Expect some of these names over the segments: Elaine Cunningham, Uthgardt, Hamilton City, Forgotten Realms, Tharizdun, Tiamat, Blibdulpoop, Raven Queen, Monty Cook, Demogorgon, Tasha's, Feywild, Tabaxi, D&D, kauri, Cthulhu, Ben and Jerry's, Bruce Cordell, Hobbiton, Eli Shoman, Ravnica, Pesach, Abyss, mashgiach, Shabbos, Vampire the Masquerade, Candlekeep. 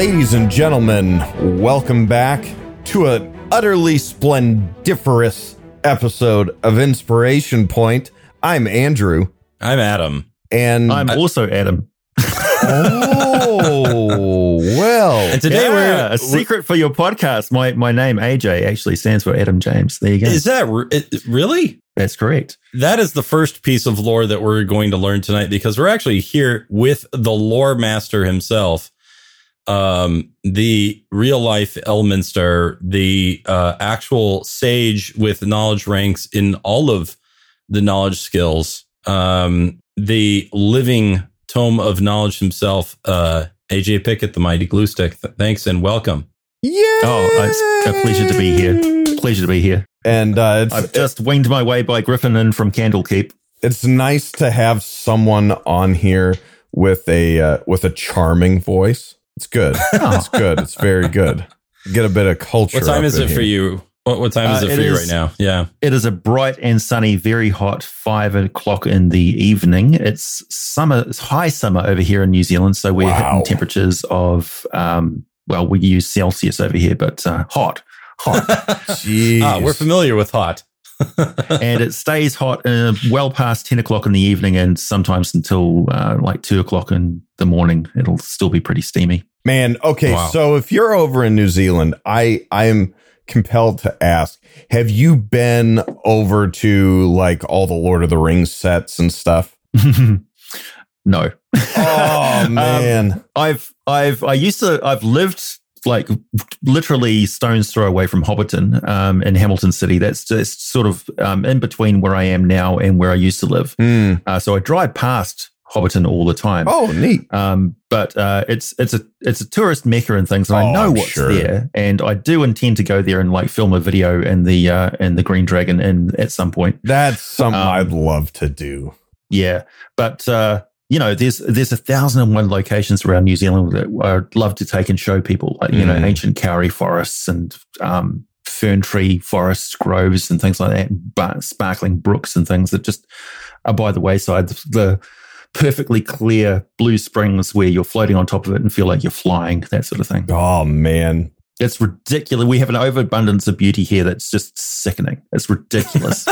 Ladies and gentlemen, welcome back to an utterly splendiferous episode of Inspiration Point. I'm Andrew. I'm Adam. And I'm also Adam. Oh, well. And today we're a secret for your podcast. My name, AJ, actually stands for Adam James. There you go. Is that really? That's correct. That is the first piece of lore that we're going to learn tonight, because we're actually here with the lore master himself, the real life Elminster, the actual sage with knowledge ranks in all of the knowledge skills, the living tome of knowledge himself, A.J. Pickett, the mighty glue stick. Thanks and welcome. Yeah. Oh, it's a pleasure to be here. And I've just winged my way by Griffin from Candlekeep. It's nice to have someone on here with a charming voice. It's good. It's good. It's very good. Get a bit of culture. What time is it for you? What time is it for you right now? Yeah. It is a bright and sunny, very hot 5 o'clock in the evening. It's summer. It's high summer over here in New Zealand. So we're hitting temperatures of, we use Celsius over here, but hot. Jeez. We're familiar with hot. And it stays hot well past 10 o'clock in the evening, and sometimes until 2 o'clock in the morning. It'll still be pretty steamy. Man, okay, So if you're over in New Zealand, I'm compelled to ask, have you been over to all the Lord of the Rings sets and stuff? No. Oh, man. I've lived literally stone's throw away from Hobbiton in Hamilton City. That's just sort of in between where I am now and where I used to live. Mm. So I drive past Hobbiton all the time. Oh, neat. But it's a tourist mecca and things, and I know what's there. And I do intend to go there and film a video in the Green Dragon Inn at some point. That's something I'd love to do. Yeah. But there's 1,001 locations around New Zealand that I'd love to take and show people, ancient kauri forests and fern tree forests, groves and things like that, and sparkling brooks and things that just are by the wayside. The perfectly clear blue springs where you're floating on top of it and feel like you're flying, that sort of thing. Oh, man. It's ridiculous. We have an overabundance of beauty here that's just sickening. It's ridiculous.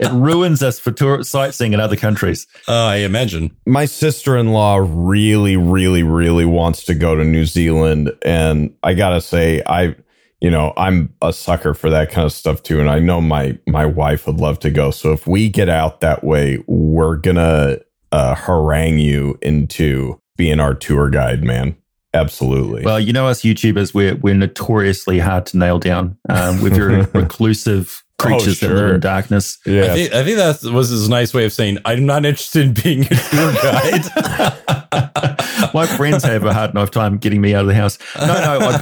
It ruins us for sightseeing in other countries. I imagine. My sister-in-law really, really, really wants to go to New Zealand. And I got to say, I'm a sucker for that kind of stuff too. And I know my wife would love to go. So if we get out that way, we're going to harangue you into being our tour guide, man. Absolutely. Well, us YouTubers, we're notoriously hard to nail down. We're very reclusive creatures that live in darkness. Yeah. I think that was his nice way of saying, I'm not interested in being a tour guide. My friends have a hard enough time getting me out of the house. No,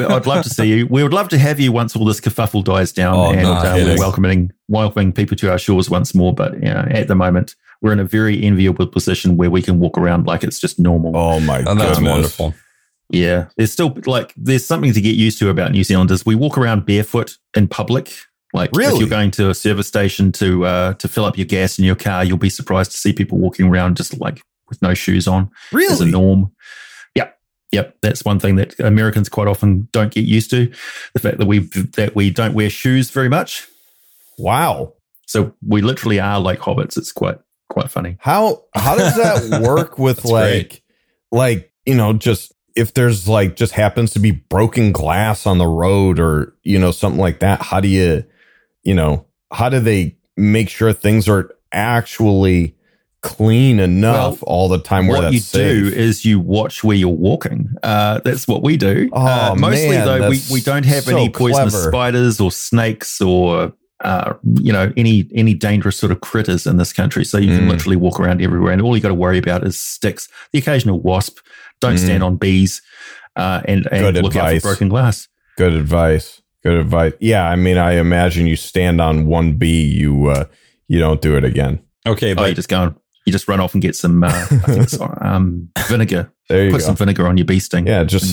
I'd love to see you. We would love to have you once all this kerfuffle dies down, we're welcoming people to our shores once more. But at the moment, we're in a very enviable position where we can walk around like it's just normal. Oh, my God. That's wonderful. Yeah, there's still there's something to get used to about New Zealanders. We walk around barefoot in public. If you're going to a service station to fill up your gas in your car, you'll be surprised to see people walking around just with no shoes on. Really? As a norm. Yep. That's one thing that Americans quite often don't get used to, the fact that we don't wear shoes very much. Wow. So we literally are like hobbits. It's quite funny. How does that work with just if there's just happens to be broken glass on the road or, something like that, how do you, how do they make sure things are actually clean enough all the time? Where what you do is you watch where you're walking. That's what we do. We don't have any poisonous spiders or snakes or, any dangerous sort of critters in this country. So you can literally walk around everywhere, and all you got to worry about is sticks, the occasional wasp. Don't stand on bees, and look out for broken glass. Good advice. Yeah, I imagine you stand on one bee, you don't do it again. Okay, but you just run off and get some vinegar. There you go. Put some vinegar on your bee sting. Yeah, just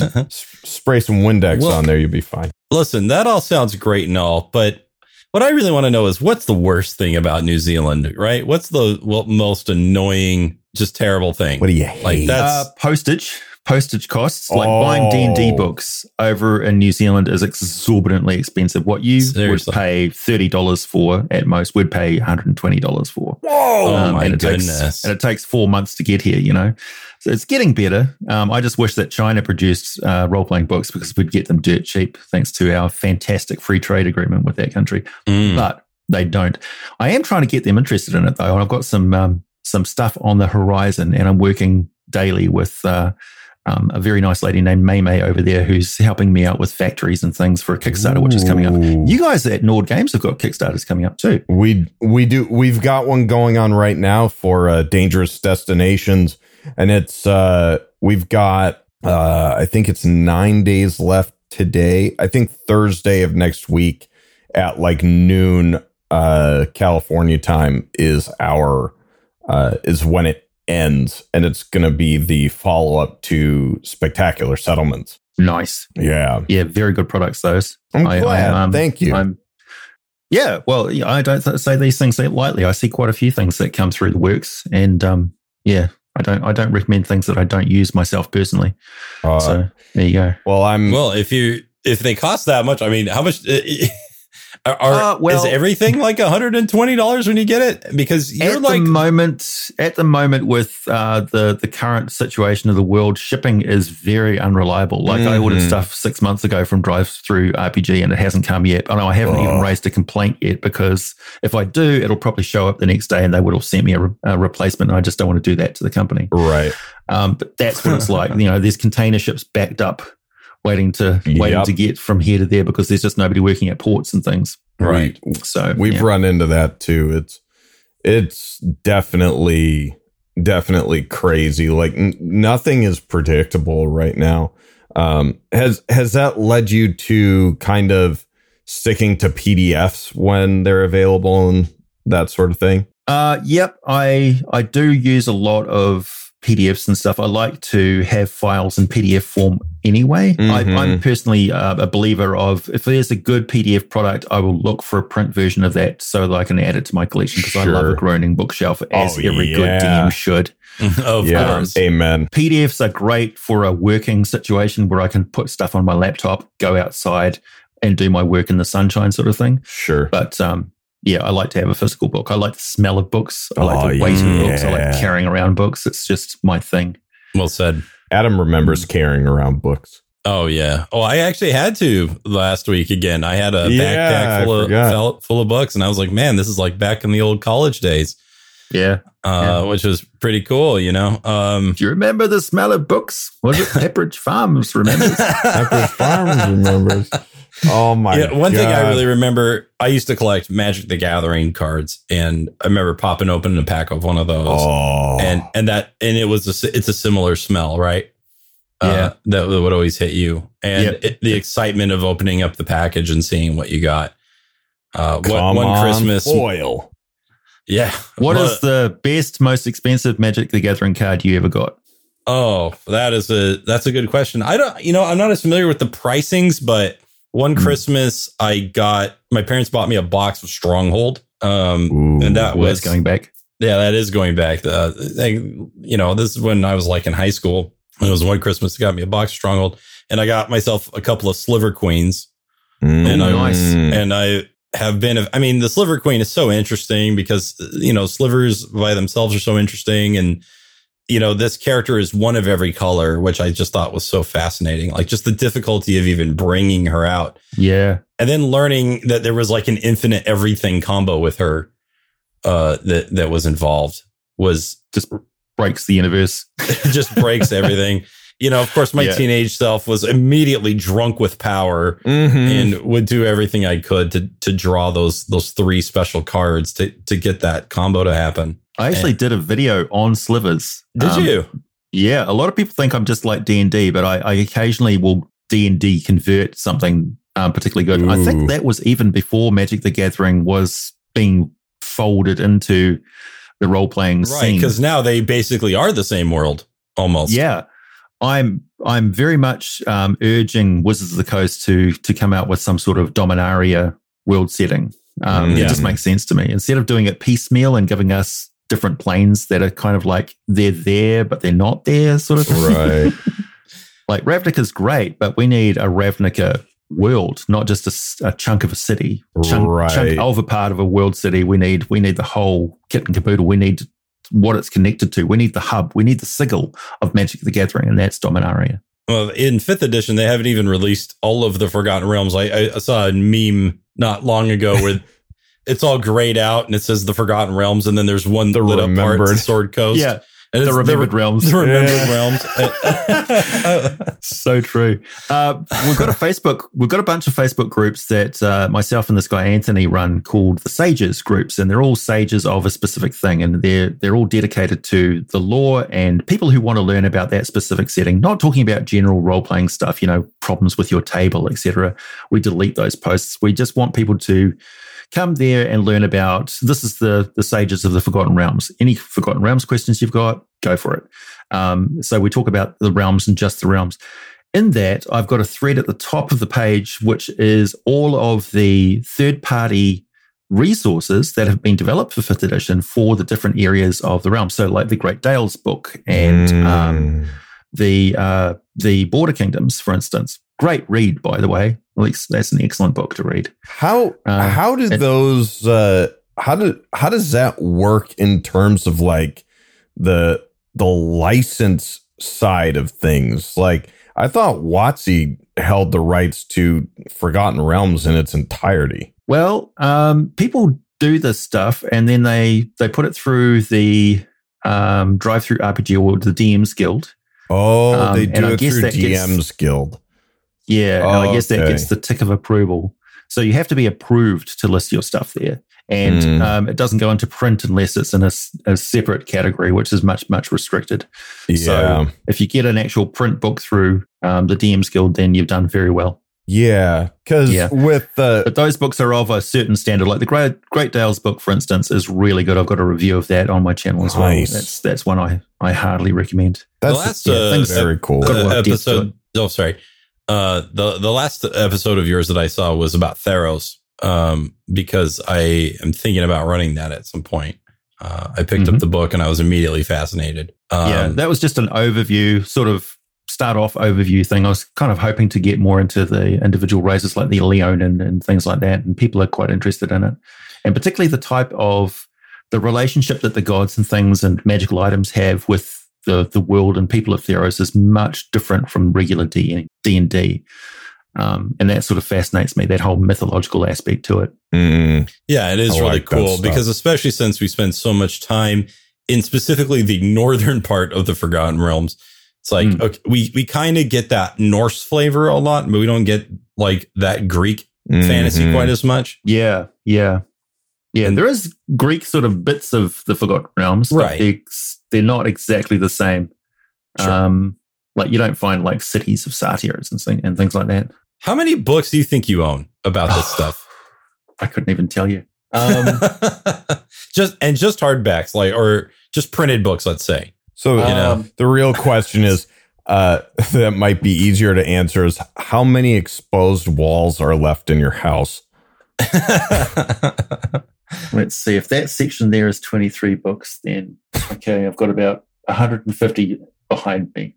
spray some Windex on there. You'll be fine. Listen, that all sounds great and all, but what I really want to know is what's the worst thing about New Zealand, right? What's the most annoying, just terrible thing? What do you hate? Postage. postage costs, like buying D&D books over in New Zealand is exorbitantly expensive. What you Seriously. Would pay $30 for at most, we'd pay $120 for. Whoa! Oh my goodness. It takes 4 months to get here, you know? So it's getting better. I just wish that China produced role-playing books because we'd get them dirt cheap thanks to our fantastic free trade agreement with that country. Mm. But they don't. I am trying to get them interested in it, though, and I've got some stuff on the horizon, and I'm working daily with a very nice lady named Maymay over there who's helping me out with factories and things for a Kickstarter, which is coming up. You guys at Nord Games have got Kickstarters coming up too. We do. We've got one going on right now for Dangerous Destinations, and it's we've got I think it's 9 days left today. I think Thursday of next week at like noon California time is our is when it ends, and it's going to be the follow-up to Spectacular Settlements. Nice. Yeah, very good products those. I'm glad. Thank you. Well, I don't say these things lightly. I see quite a few things that come through the works, and I don't recommend things that I don't use myself personally. So there you go. If they cost that much, I mean, how much? Is everything like $120 when you get it? Because you're at the moment with the current situation of the world, shipping is very unreliable. Like I ordered stuff 6 months ago from Drive Through RPG, and it hasn't come yet. And I haven't even raised a complaint yet, because if I do, it'll probably show up the next day, and they would have sent me a replacement. And I just don't want to do that to the company, right? But that's what it's like. You know, there's container ships backed up, waiting to get from here to there because there's just nobody working at ports and things. Right. So we've run into that too. It's definitely crazy. Like nothing is predictable right now. Has that led you to kind of sticking to PDFs when they're available and that sort of thing? Yep. I do use a lot of PDFs and stuff. I like to have files in PDF form anyway. Mm-hmm. I'm personally a believer of if there's a good PDF product, I will look for a print version of that so that I can add it to my collection, because I love a groaning bookshelf, as every good DM should. Of course. Amen. PDFs are great for a working situation where I can put stuff on my laptop, go outside and do my work in the sunshine sort of thing. Sure. But yeah, I like to have a physical book. I like the smell of books. I like the weight of books. I like carrying around books. It's just my thing. Well said. Adam remembers carrying around books. Oh, yeah. Oh, I actually had to last week again. I had a backpack full of books, and I was like, man, this is like back in the old college days. Yeah. Which was pretty cool, you know. Do you remember the smell of books? Was it Pepperidge Farms remembers? Pepperidge Farms remembers. Oh my God. One thing I really remember, I used to collect Magic: The Gathering cards, and I remember popping open a pack of one of those. And it was it's a similar smell, right? Yeah. That would always hit you. And the excitement of opening up the package and seeing what you got. One Christmas foil. Yeah. What is the best, most expensive Magic: The Gathering card you ever got? Oh, that's a good question. I'm not as familiar with the pricings, but one Christmas my parents bought me a box of Stronghold. And that was going back. Yeah, that is going back. This is when I was like in high school. It was one Christmas, got me a box of Stronghold, and I got myself a couple of Sliver Queens. The Sliver Queen is so interesting because, you know, slivers by themselves are so interesting. And, you know, this character is one of every color, which I just thought was so fascinating. Like just the difficulty of even bringing her out. Yeah. And then learning that there was like an infinite everything combo with her that was involved was just breaks the universe. Just breaks everything. You know, of course, my teenage self was immediately drunk with power and would do everything I could to draw those three special cards to get that combo to happen. I actually did a video on slivers. Did you? Yeah. A lot of people think I'm just like D&D, but I occasionally will D&D convert something particularly good. Ooh. I think that was even before Magic: The Gathering was being folded into the role-playing scene. Right, because now they basically are the same world almost. Yeah. I'm very much urging Wizards of the Coast to come out with some sort of Dominaria world setting. It just makes sense to me. Instead of doing it piecemeal and giving us different planes that are kind of like they're there but they're not there sort of thing. Right. Like, Ravnica's great, but we need a Ravnica world, not just a chunk of a city, chunk of a part of a world city. We need the whole kit and caboodle. We need what it's connected to. We need the hub. We need the sigil of Magic the Gathering, and that's Dominaria. Well, in 5th edition, they haven't even released all of the Forgotten Realms. I saw a meme not long ago where it's all grayed out, and it says the Forgotten Realms, and then there's one the lit remembered. Up part, Sword Coast. Yeah. And the remembered realms. The remembered realms. So true. We've got a bunch of Facebook groups that myself and this guy Anthony run called the Sages groups, and they're all sages of a specific thing, and they're all dedicated to the lore and people who want to learn about that specific setting. Not talking about general role playing stuff, problems with your table, etc. We delete those posts. We just want people to come there and learn about, this is the Sages of the Forgotten Realms. Any Forgotten Realms questions you've got, go for it. So we talk about the realms and just the realms. In that, I've got a thread at the top of the page, which is all of the third-party resources that have been developed for 5th edition for the different areas of the realm. So like the Great Dales book and the Border Kingdoms, for instance. Great read, by the way. At least that's an excellent book to read. How does that work in terms of like the license side of things? Like, I thought WotC held the rights to Forgotten Realms in its entirety. Well, people do this stuff and then they put it through the drive-through RPG or the DM's Guild. Oh, they do it through DM's Guild. Yeah, I guess that gets the tick of approval. So you have to be approved to list your stuff there. And it doesn't go into print unless it's in a separate category, which is much, much restricted. Yeah. So if you get an actual print book through the DM's Guild, then you've done very well. Yeah, because with the... But those books are of a certain standard. Like the Great Dales book, for instance, is really good. I've got a review of that on my channel as well. That's one I hardly recommend. That's very cool. Episode. Oh, sorry. The last episode of yours that I saw was about Theros, because I am thinking about running that at some point. I picked up the book and I was immediately fascinated. That was just an overview, sort of start off overview thing. I was kind of hoping to get more into the individual races like the Leonin and things like that, and people are quite interested in it. And particularly the type of the relationship that the gods and things and magical items have with the world and people of Theros is much different from regular D&D. And that sort of fascinates me, that whole mythological aspect to it. Mm. Yeah, it is really cool because especially since we spend so much time in specifically the northern part of the Forgotten Realms, it's like, okay, we kind of get that Norse flavor a lot, but we don't get like that Greek fantasy quite as much. Yeah, and there is Greek sort of bits of the Forgotten Realms, right? But they're not exactly the same. Sure. Like you don't find like cities of satyrs and things like that. How many books do you think you own about this stuff? I couldn't even tell you. Just hardbacks, like, or just printed books, let's say. So the real question is that might be easier to answer is how many exposed walls are left in your house? Let's see if that section there is 23 books. Then okay, I've got about 150 behind me.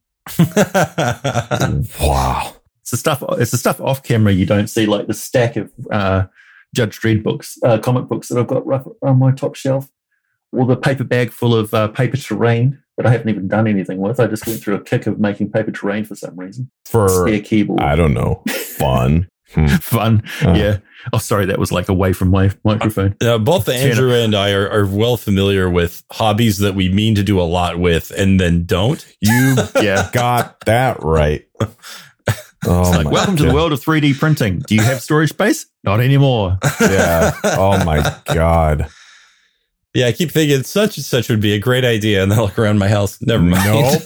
Wow, it's the stuff off camera you don't see, like the stack of Judge Dredd books, comic books that I've got right on my top shelf, or the paper bag full of paper terrain that I haven't even done anything with. I just went through a kick of making paper terrain for some reason for spare keyboard. I don't know, fun. Fun. Yeah. Oh, sorry. That was like away from my microphone. Both Andrew and I are well familiar with hobbies that we mean to do a lot with and then don't. You got that right. Welcome to the world of 3D printing. Do you have storage space? Not anymore. Yeah. Oh, my God. Yeah. I keep thinking such and such would be a great idea. And then I look around my house. Never mind.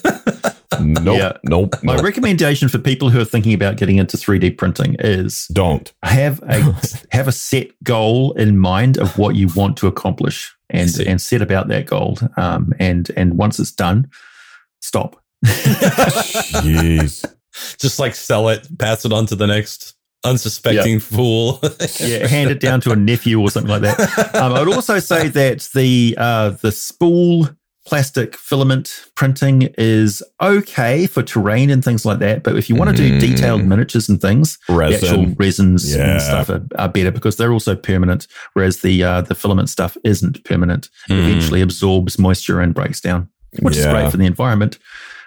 Nope. Nope. My recommendation for people who are thinking about getting into 3D printing is don't have a set goal in mind of what you want to accomplish and set about that goal. And once it's done, stop. Jeez. Just like sell it, pass it on to the next unsuspecting fool. Hand it down to a nephew or something like that. I would also say that the spool plastic filament printing is okay for terrain and things like that, but if you want to do detailed miniatures and things, the actual resins and stuff are better because they're also permanent, whereas the filament stuff isn't permanent. It eventually absorbs moisture and breaks down, which is great for the environment,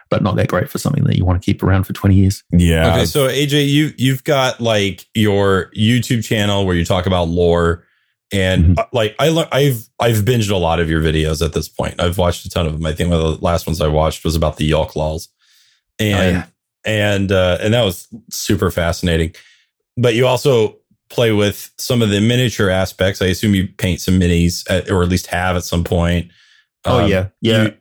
but not that great for something that you want to keep around for 20 years. Yeah. Okay, so AJ, you've got like your YouTube channel where you talk about lore. And like I've binged a lot of your videos at this point. I've watched a ton of them. I think one of the last ones I watched was about the Yawklaws, and that was super fascinating. But you also play with some of the miniature aspects. I assume you paint some minis, or at least have at some point. You're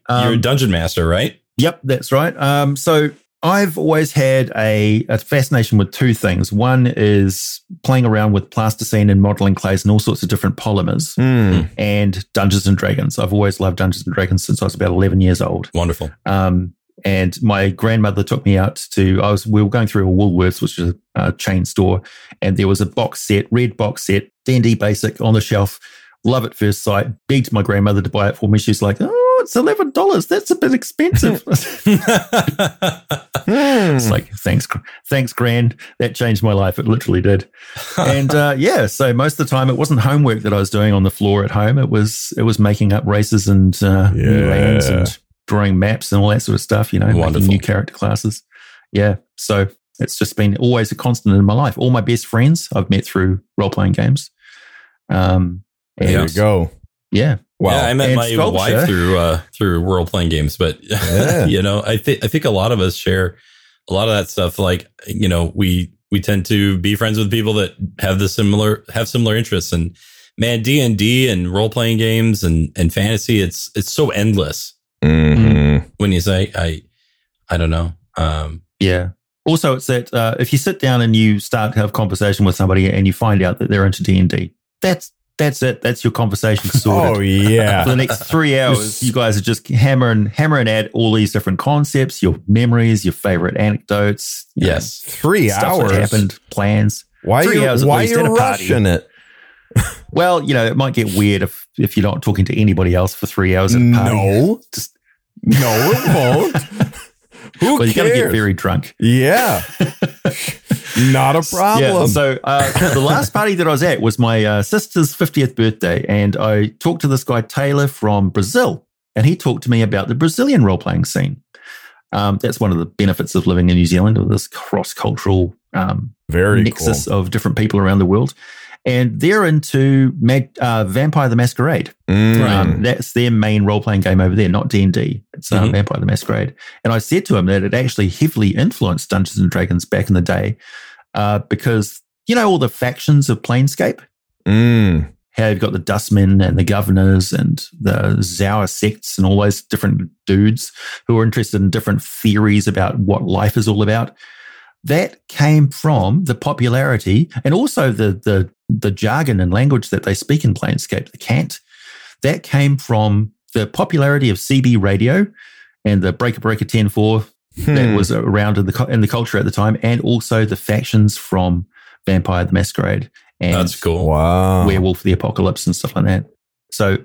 a dungeon master, right? Yep, that's right. So I've always had a fascination with two things. One is playing around with plasticine and modeling clays and all sorts of different polymers, and Dungeons and Dragons. I've always loved Dungeons and Dragons since I was about 11 years old. Wonderful. And my grandmother took me out to, we were going through a Woolworths, which is a chain store, and there was a box set, red box set, D&D Basic on the shelf. Love at first sight. Begged my grandmother to buy it for me. She's like, it's $11. That's a bit expensive. It's like, thanks, Gran. That changed my life. It literally did. And so most of the time, it wasn't homework that I was doing on the floor at home. It was making up races and new lands and drawing maps and all that sort of stuff. You know, making new character classes. Yeah, so it's just been always a constant in my life. All my best friends I've met through role playing games. There you go. Yeah. Wow. Yeah, I met my wife through role playing games, but I think a lot of us share a lot of that stuff. Like, you know, we tend to be friends with people that have similar interests, and man, D&D and role playing games and fantasy, it's so endless. Mm-hmm. When you say I don't know. Also, it's that if you sit down and you start to have a conversation with somebody and you find out that they're into D&D, that's it. That's your conversation sorted. Oh, yeah. For the next 3 hours, you guys are just hammering at all these different concepts, your memories, your favorite anecdotes. Yes. 3 hours. Stuff that happened, plans. Why you're rushing it? Well, you know, it might get weird if you're not talking to anybody else for 3 hours at a party. No, it won't. Who cares? You got to get very drunk. Yeah. Not a problem. Yeah, so the last party that I was at was my sister's 50th birthday, and I talked to this guy Taylor from Brazil, and he talked to me about the Brazilian role-playing scene. That's one of the benefits of living in New Zealand, with this cross-cultural nexus of different people around the world. And they're into Vampire the Masquerade. That's their main role-playing game over there, not D&D. It's Vampire the Masquerade. And I said to him that it actually heavily influenced Dungeons & Dragons back in the day because, you know, all the factions of Planescape? How you've got the Dustmen and the Governors and the Zaur sects and all those different dudes who are interested in different theories about what life is all about. That came from the popularity and also the jargon and language that they speak in Planescape, the cant. That came from the popularity of CB radio and the Breaker 10-4 that was around in the culture at the time, and also the factions from Vampire the Masquerade and That's cool. Wow. Werewolf the Apocalypse and stuff like that. So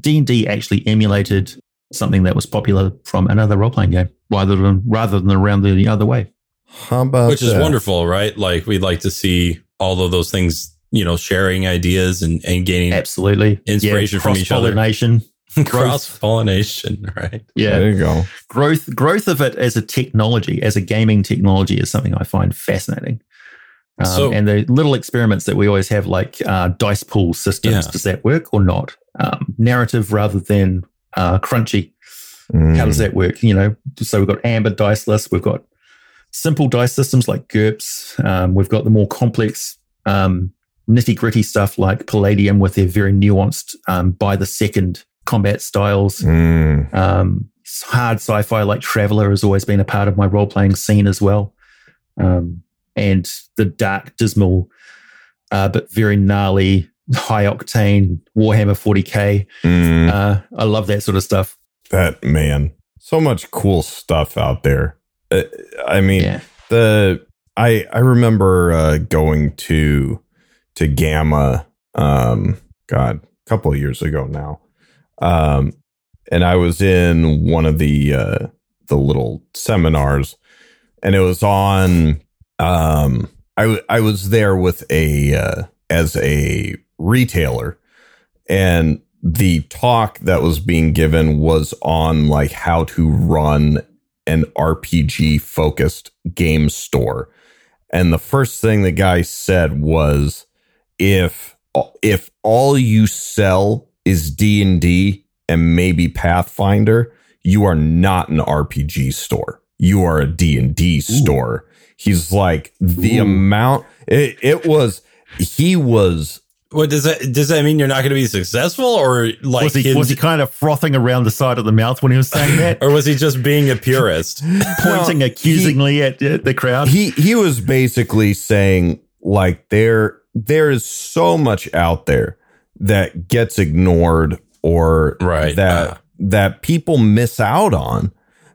D&D actually emulated something that was popular from another role-playing game rather than around the other way. How about Which is that? Wonderful, right? Like, we'd like to see all of those things, you know, sharing ideas and gaining absolutely inspiration from each other. Cross-pollination, right? Yeah. There you go. Growth of it as a technology, as a gaming technology, is something I find fascinating. And the little experiments that we always have, like dice pool systems, does that work or not? Narrative rather than crunchy. How does that work? You know, so we've got amber dice lists, we've got simple dice systems like GURPS. We've got the more complex nitty-gritty stuff like Palladium with their very nuanced by-the-second combat styles. Hard sci-fi like Traveller has always been a part of my role-playing scene as well. And the dark, dismal, but very gnarly, high-octane Warhammer 40K. I love that sort of stuff. So much cool stuff out there. I remember going to Gamma, a couple of years ago now, and I was in one of the little seminars, and it was on. I was there with as a retailer, and the talk that was being given was on like how to run an RPG focused game store. And the first thing the guy said was, if all you sell is D&D and maybe Pathfinder, you are not an RPG store. You are a D&D store. He's like, the amount he was. What does that mean you're not going to be successful, or like was he kind of frothing around the side of the mouth when he was saying that, or was he just being a purist, pointing accusingly at the crowd? He was basically saying like there is so much out there that gets ignored or that people miss out on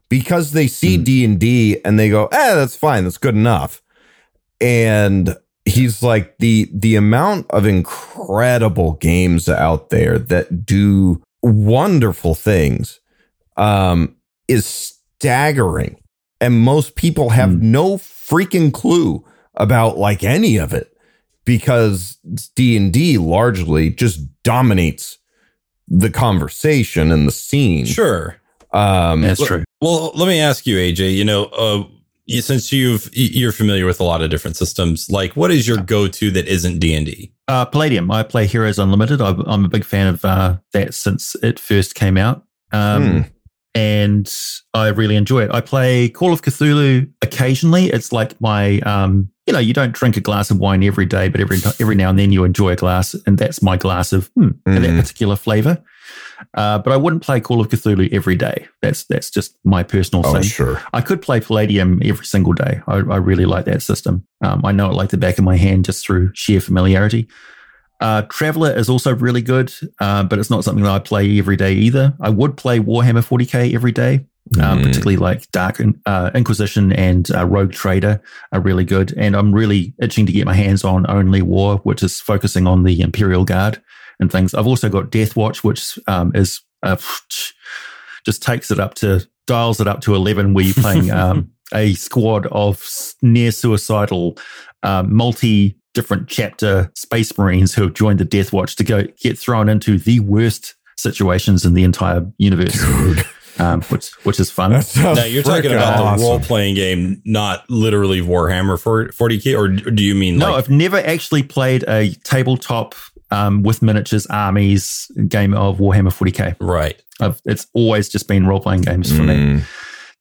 because they see D&D and they go, that's fine, that's good enough, and. He's like the amount of incredible games out there that do wonderful things is staggering. And most people have no freaking clue about like any of it because D&D largely just dominates the conversation and the scene. Sure. That's true. Well, let me ask you, AJ, since you're familiar with a lot of different systems, like what is your go-to that isn't D&D? Palladium. I play Heroes Unlimited. I'm a big fan of that since it first came out, and I really enjoy it. I play Call of Cthulhu occasionally. It's like my, you don't drink a glass of wine every day, but every now and then you enjoy a glass, and that's my glass of that particular flavor. But I wouldn't play Call of Cthulhu every day. That's just my personal thing. Sure. I could play Palladium every single day. I really like that system. I know it like the back of my hand just through sheer familiarity. Traveller is also really good, but it's not something that I play every day either. I would play Warhammer 40k every day, particularly like Dark Inquisition and Rogue Trader are really good. And I'm really itching to get my hands on Only War, which is focusing on the Imperial Guard and things. I've also got Death Watch, which is just dials it up to 11, where you're playing a squad of near suicidal, multi different chapter Space Marines who have joined the Death Watch to go get thrown into the worst situations in the entire universe. Which is fun. Now you're talking about the role playing game, not literally Warhammer 40k, or do you mean? No, I've never actually played a tabletop with miniatures armies game of Warhammer 40k. Right. It's always just been role playing games for me.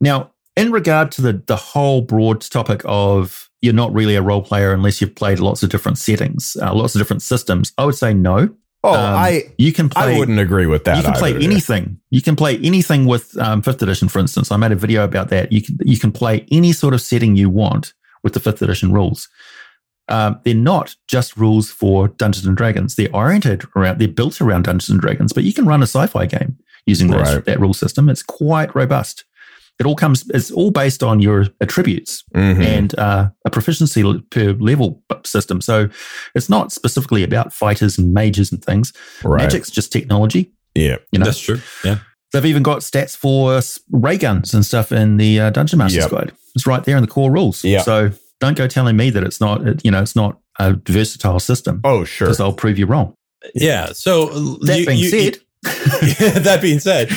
Now, in regard to the whole broad topic of you're not really a role player unless you've played lots of different settings, lots of different systems, I would say no. I wouldn't agree with that. You can play anything. You can play anything with 5th edition, for instance. I made a video about that. You can play any sort of setting you want with the 5th edition rules. They're not just rules for Dungeons and Dragons. They're built around Dungeons and Dragons, but you can run a sci-fi game using that rule system. It's quite robust. It's all based on your attributes and a proficiency per level system. So it's not specifically about fighters and mages and things. Right. Magic's just technology. Yeah, that's true. Yeah, they've even got stats for ray guns and stuff in the Dungeon Master's Guide. It's right there in the core rules. Yeah. So don't go telling me that it's not. It's not a versatile system. Oh, sure. Because I'll prove you wrong. Yeah. So that being said.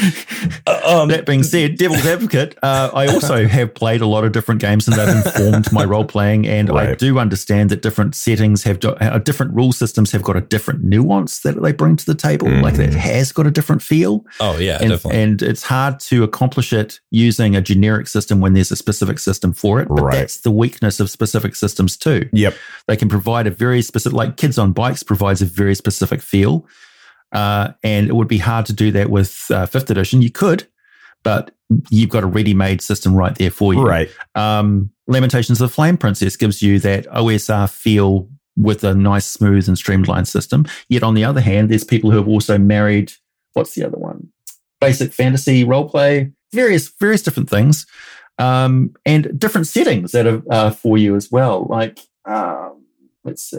Devil's advocate, I also have played a lot of different games and they've informed my role playing, and I do understand that different settings have different rule systems have got a different nuance that they bring to the table, like that has got a different feel. Oh yeah, definitely. And it's hard to accomplish it using a generic system when there's a specific system for it, but that's the weakness of specific systems too. Yep, they can provide a very specific, like Kids on Bikes provides a very specific feel. And it would be hard to do that with 5th edition. You could, but you've got a ready-made system right there for you. Right. Lamentations of the Flame Princess gives you that OSR feel with a nice, smooth, and streamlined system. Yet, on the other hand, there's people who have also married, what's the other one? Basic fantasy, roleplay, various different things, and different settings that are for you as well. Like, let's see,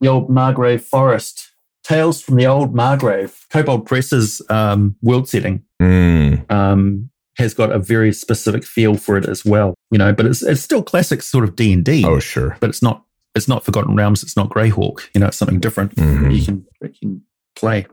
the old Margrave Forest Tales from the Old Margrave, Kobold Press's world setting, has got a very specific feel for it as well, you know. But it's still classic sort of D&D. Oh, sure. But it's not Forgotten Realms. It's not Greyhawk. You know, it's something different. Mm-hmm. You can play.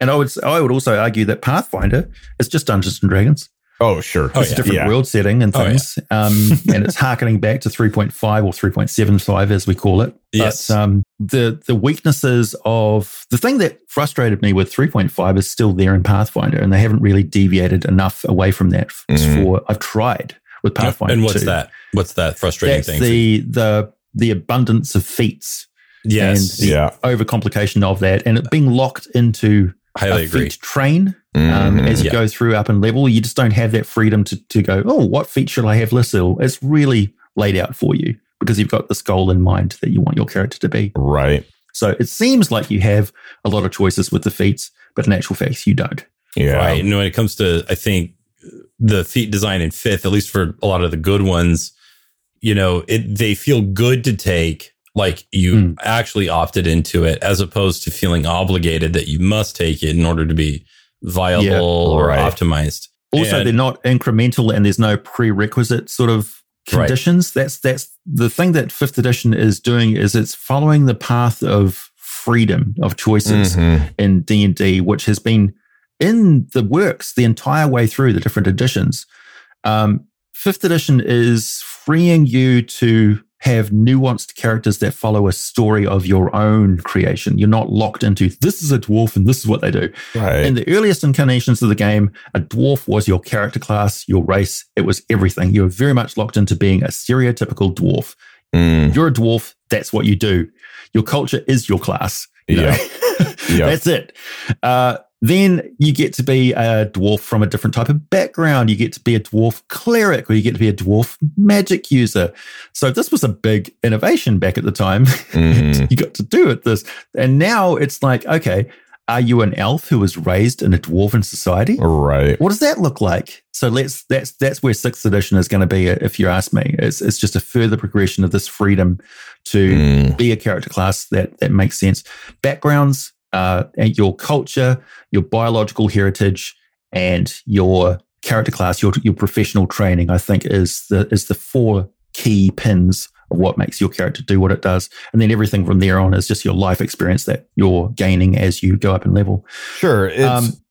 And I would also argue that Pathfinder is just Dungeons and Dragons. Oh, sure. It's a different world setting and things. Oh, yeah. And it's harkening back to 3.5 or 3.75, as we call it. Yes. But the weaknesses of... The thing that frustrated me with 3.5 is still there in Pathfinder, and they haven't really deviated enough away from that. I've tried with Pathfinder And what's 2. That? What's that frustrating thing? The abundance of feats. Yes. And the overcomplication of that, and it being locked into... Highly agree. Feat train as you go through up in level. You just don't have that freedom to go, oh, what feat should I have listed? It's really laid out for you because you've got this goal in mind that you want your character to be. Right. So it seems like you have a lot of choices with the feats, but in actual fact, you don't. Yeah. Right. And when it comes to, I think, the feat design in 5th, at least for a lot of the good ones, you know, they feel good to take. Like you actually opted into it, as opposed to feeling obligated that you must take it in order to be viable or optimized. Also, they're not incremental, and there's no prerequisite sort of conditions. Right. That's the thing that 5th edition is doing, is it's following the path of freedom of choices in D&D, which has been in the works the entire way through the different editions. 5th edition is freeing you to have nuanced characters that follow a story of your own creation. You're not locked into, this is a dwarf and this is what they do. Right. In the earliest incarnations of the game, a dwarf was your character class, your race. It was everything. You were very much locked into being a stereotypical dwarf. You're a dwarf. That's what you do. Your culture is your class. You know? That's it. Then you get to be a dwarf from a different type of background. You get to be a dwarf cleric, or you get to be a dwarf magic user. So this was a big innovation back at the time. You got to do it this. And now it's like, okay, are you an elf who was raised in a dwarven society? Right. What does that look like? So that's where 6th edition is going to be, if you ask me. It's just a further progression of this freedom to be a character class that makes sense. Backgrounds. And your culture, your biological heritage, and your character class, your professional training, I think, is the 4 key pins of what makes your character do what it does. And then everything from there on is just your life experience that you're gaining as you go up in level. Sure.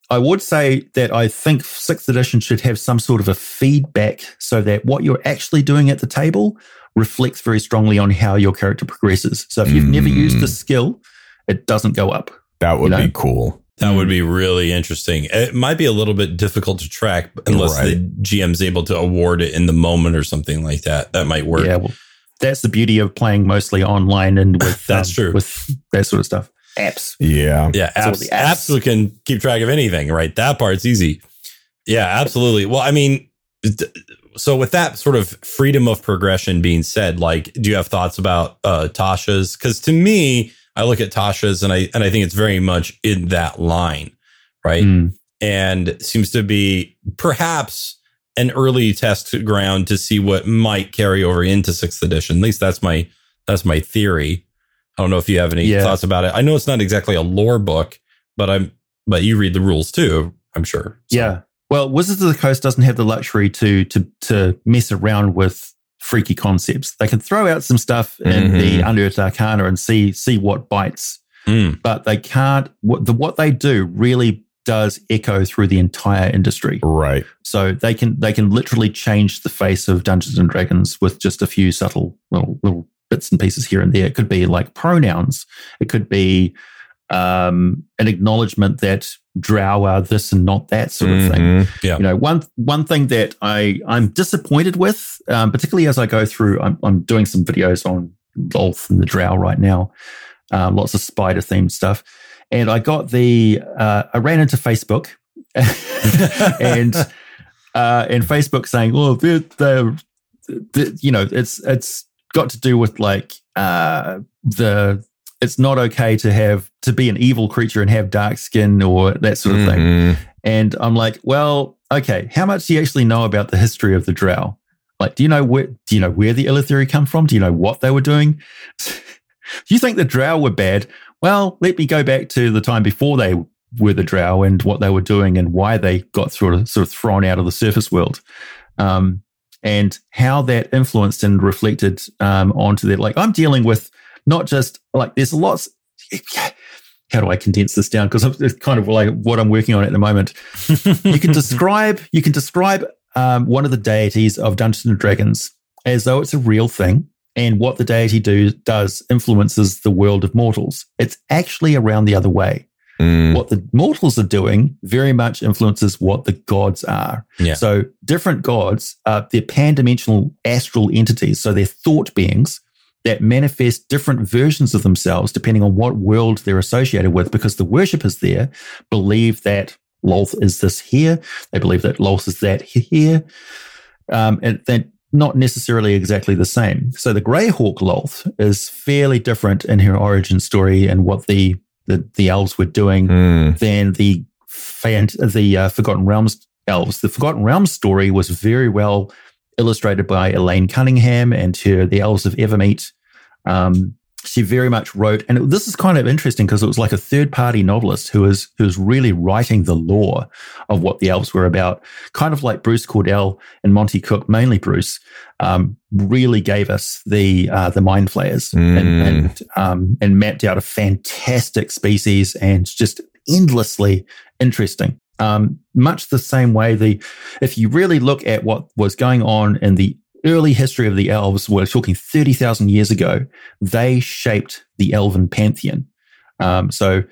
I would say that I think 6th edition should have some sort of a feedback, so that what you're actually doing at the table reflects very strongly on how your character progresses. So if you've never used the skill, it doesn't go up. That would be cool. That would be really interesting. It might be a little bit difficult to track unless the GM's able to award it in the moment or something like that. That might work. Yeah, well, that's the beauty of playing mostly online and with that's true, with that sort of stuff. Apps. Yeah. Yeah. Apps can keep track of anything, right? That part's easy. Yeah, absolutely. Well, I mean, so with that sort of freedom of progression being said, like, do you have thoughts about Tasha's? Because to me, I look at Tasha's and I think it's very much in that line, right? And seems to be perhaps an early test ground to see what might carry over into 6th edition. At least that's my theory. I don't know if you have any thoughts about it. I know it's not exactly a lore book, but you read the rules too, I'm sure. So. Yeah. Well, Wizards of the Coast doesn't have the luxury to mess around with freaky concepts. They can throw out some stuff in the Unearthed Arcana and see what bites, but they can't. What they do really does echo through the entire industry, right? So they can literally change the face of Dungeons and Dragons with just a few subtle little bits and pieces here and there. It could be like pronouns. It could be an acknowledgement that drow are this and not that sort of thing. Yeah. You know, one thing that I'm disappointed with, particularly as I go through, I'm doing some videos on Lolth and the drow right now, lots of spider themed stuff. And I got I ran into Facebook and Facebook saying, well, they're, you know, it's got to do with like it's not okay to be an evil creature and have dark skin or that sort of thing. And I'm like, well, okay, how much do you actually know about the history of the drow? Like, do you know where the Ilithiri come from? Do you know what they were doing? Do you think the drow were bad? well, let me go back to the time before they were the Drow and what they were doing and why they got sort of thrown out of the surface world, and how that influenced and reflected onto that. Like, I'm dealing with not just, like, there's lots... How do I condense this down? Because it's kind of like what I'm working on at the moment. You can describe one of the deities of Dungeons and Dragons as though it's a real thing, and what the deity does influences the world of mortals. It's actually around the other way. Mm. What the mortals are doing very much influences what the gods are. Yeah. So different gods, they're pan-dimensional astral entities, so they're thought beings that manifest different versions of themselves depending on what world they're associated with, because the worshippers there believe that Lolth is this here. They believe that Lolth is that here. And they're not necessarily exactly the same. So the Greyhawk Lolth is fairly different in her origin story and what the elves were doing than the Forgotten Realms elves. The Forgotten Realms story was very well illustrated by Elaine Cunningham and the Elves of Evermeet. She very much wrote, and this is kind of interesting because it was like a third-party novelist who was really writing the lore of what the elves were about, kind of like Bruce Cordell and Monty Cook, mainly Bruce, really gave us the Mind Flayers and mapped out a fantastic species and just endlessly interesting. Much the same way, if you really look at what was going on in the early history of the elves, we're talking 30,000 years ago, they shaped the elven pantheon. So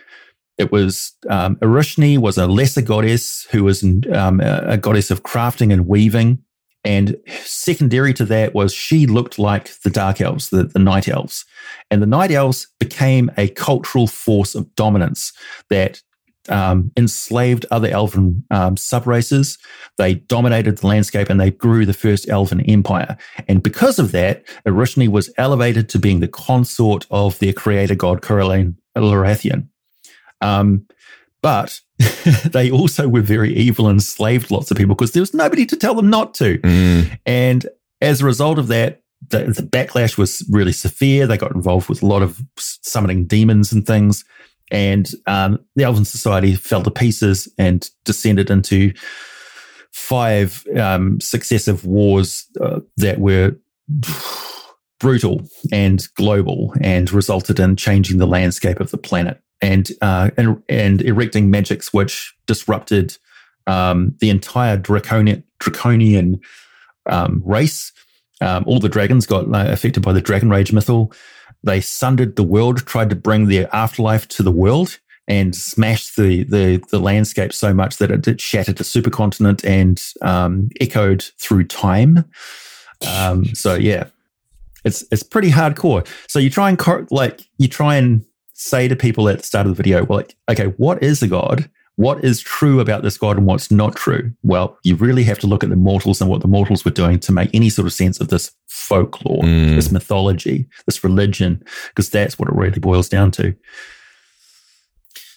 it was Araushnee was a lesser goddess who was a goddess of crafting and weaving, and secondary to that was she looked like the Dark Elves, the Night Elves. And the Night Elves became a cultural force of dominance that enslaved other elven sub-races. They dominated the landscape and they grew the first elven empire. And because of that, Araushnee was elevated to being the consort of their creator god, Curulain Lorathian. But they also were very evil and enslaved lots of people because there was nobody to tell them not to. Mm. And as a result of that, the backlash was really severe. They got involved with a lot of summoning demons and things. And the Elven Society fell to pieces and descended into 5 successive wars that were brutal and global and resulted in changing the landscape of the planet and erecting magics which disrupted the entire draconian race. All the dragons got affected by the Dragon Rage mythal. They sundered the world, tried to bring their afterlife to the world, and smashed the landscape so much that it shattered the supercontinent and echoed through time. So yeah, it's pretty hardcore. So you try and say to people at the start of the video, well, like, okay, what is a god? What is true about this god and what's not true? Well, you really have to look at the mortals and what the mortals were doing to make any sort of sense of this folklore, this mythology, this religion, because that's what it really boils down to.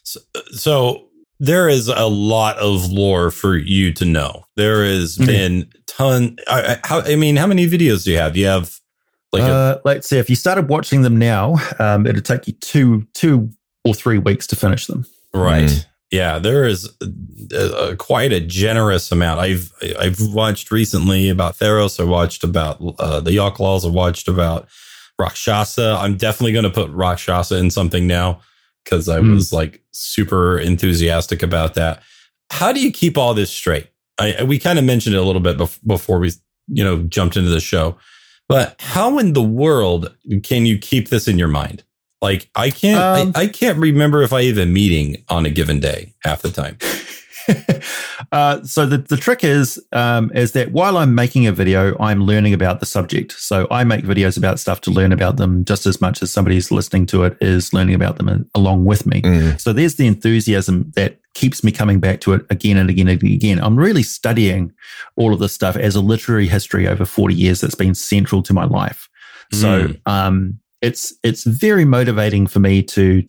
So there is a lot of lore for you to know. There has been ton. How many videos do you have? Do you have like let's say if you started watching them now, it'll take you two or three weeks to finish them. Right. Mm. Yeah, there is quite a generous amount. I've watched recently about Theros. I watched about the Yawklaws. I watched about Rakshasa. I'm definitely going to put Rakshasa in something now because I was like super enthusiastic about that. How do you keep all this straight? We kind of mentioned it a little bit before we jumped into the show, but how in the world can you keep this in your mind? Like I can't remember if I have a meeting on a given day half the time. So the trick is that while I'm making a video, I'm learning about the subject. So I make videos about stuff to learn about them just as much as somebody who's listening to it is learning about them along with me. Mm. So there's the enthusiasm that keeps me coming back to it again and again and again. I'm really studying all of this stuff as a literary history over 40 years that's been central to my life. So, It's very motivating for me to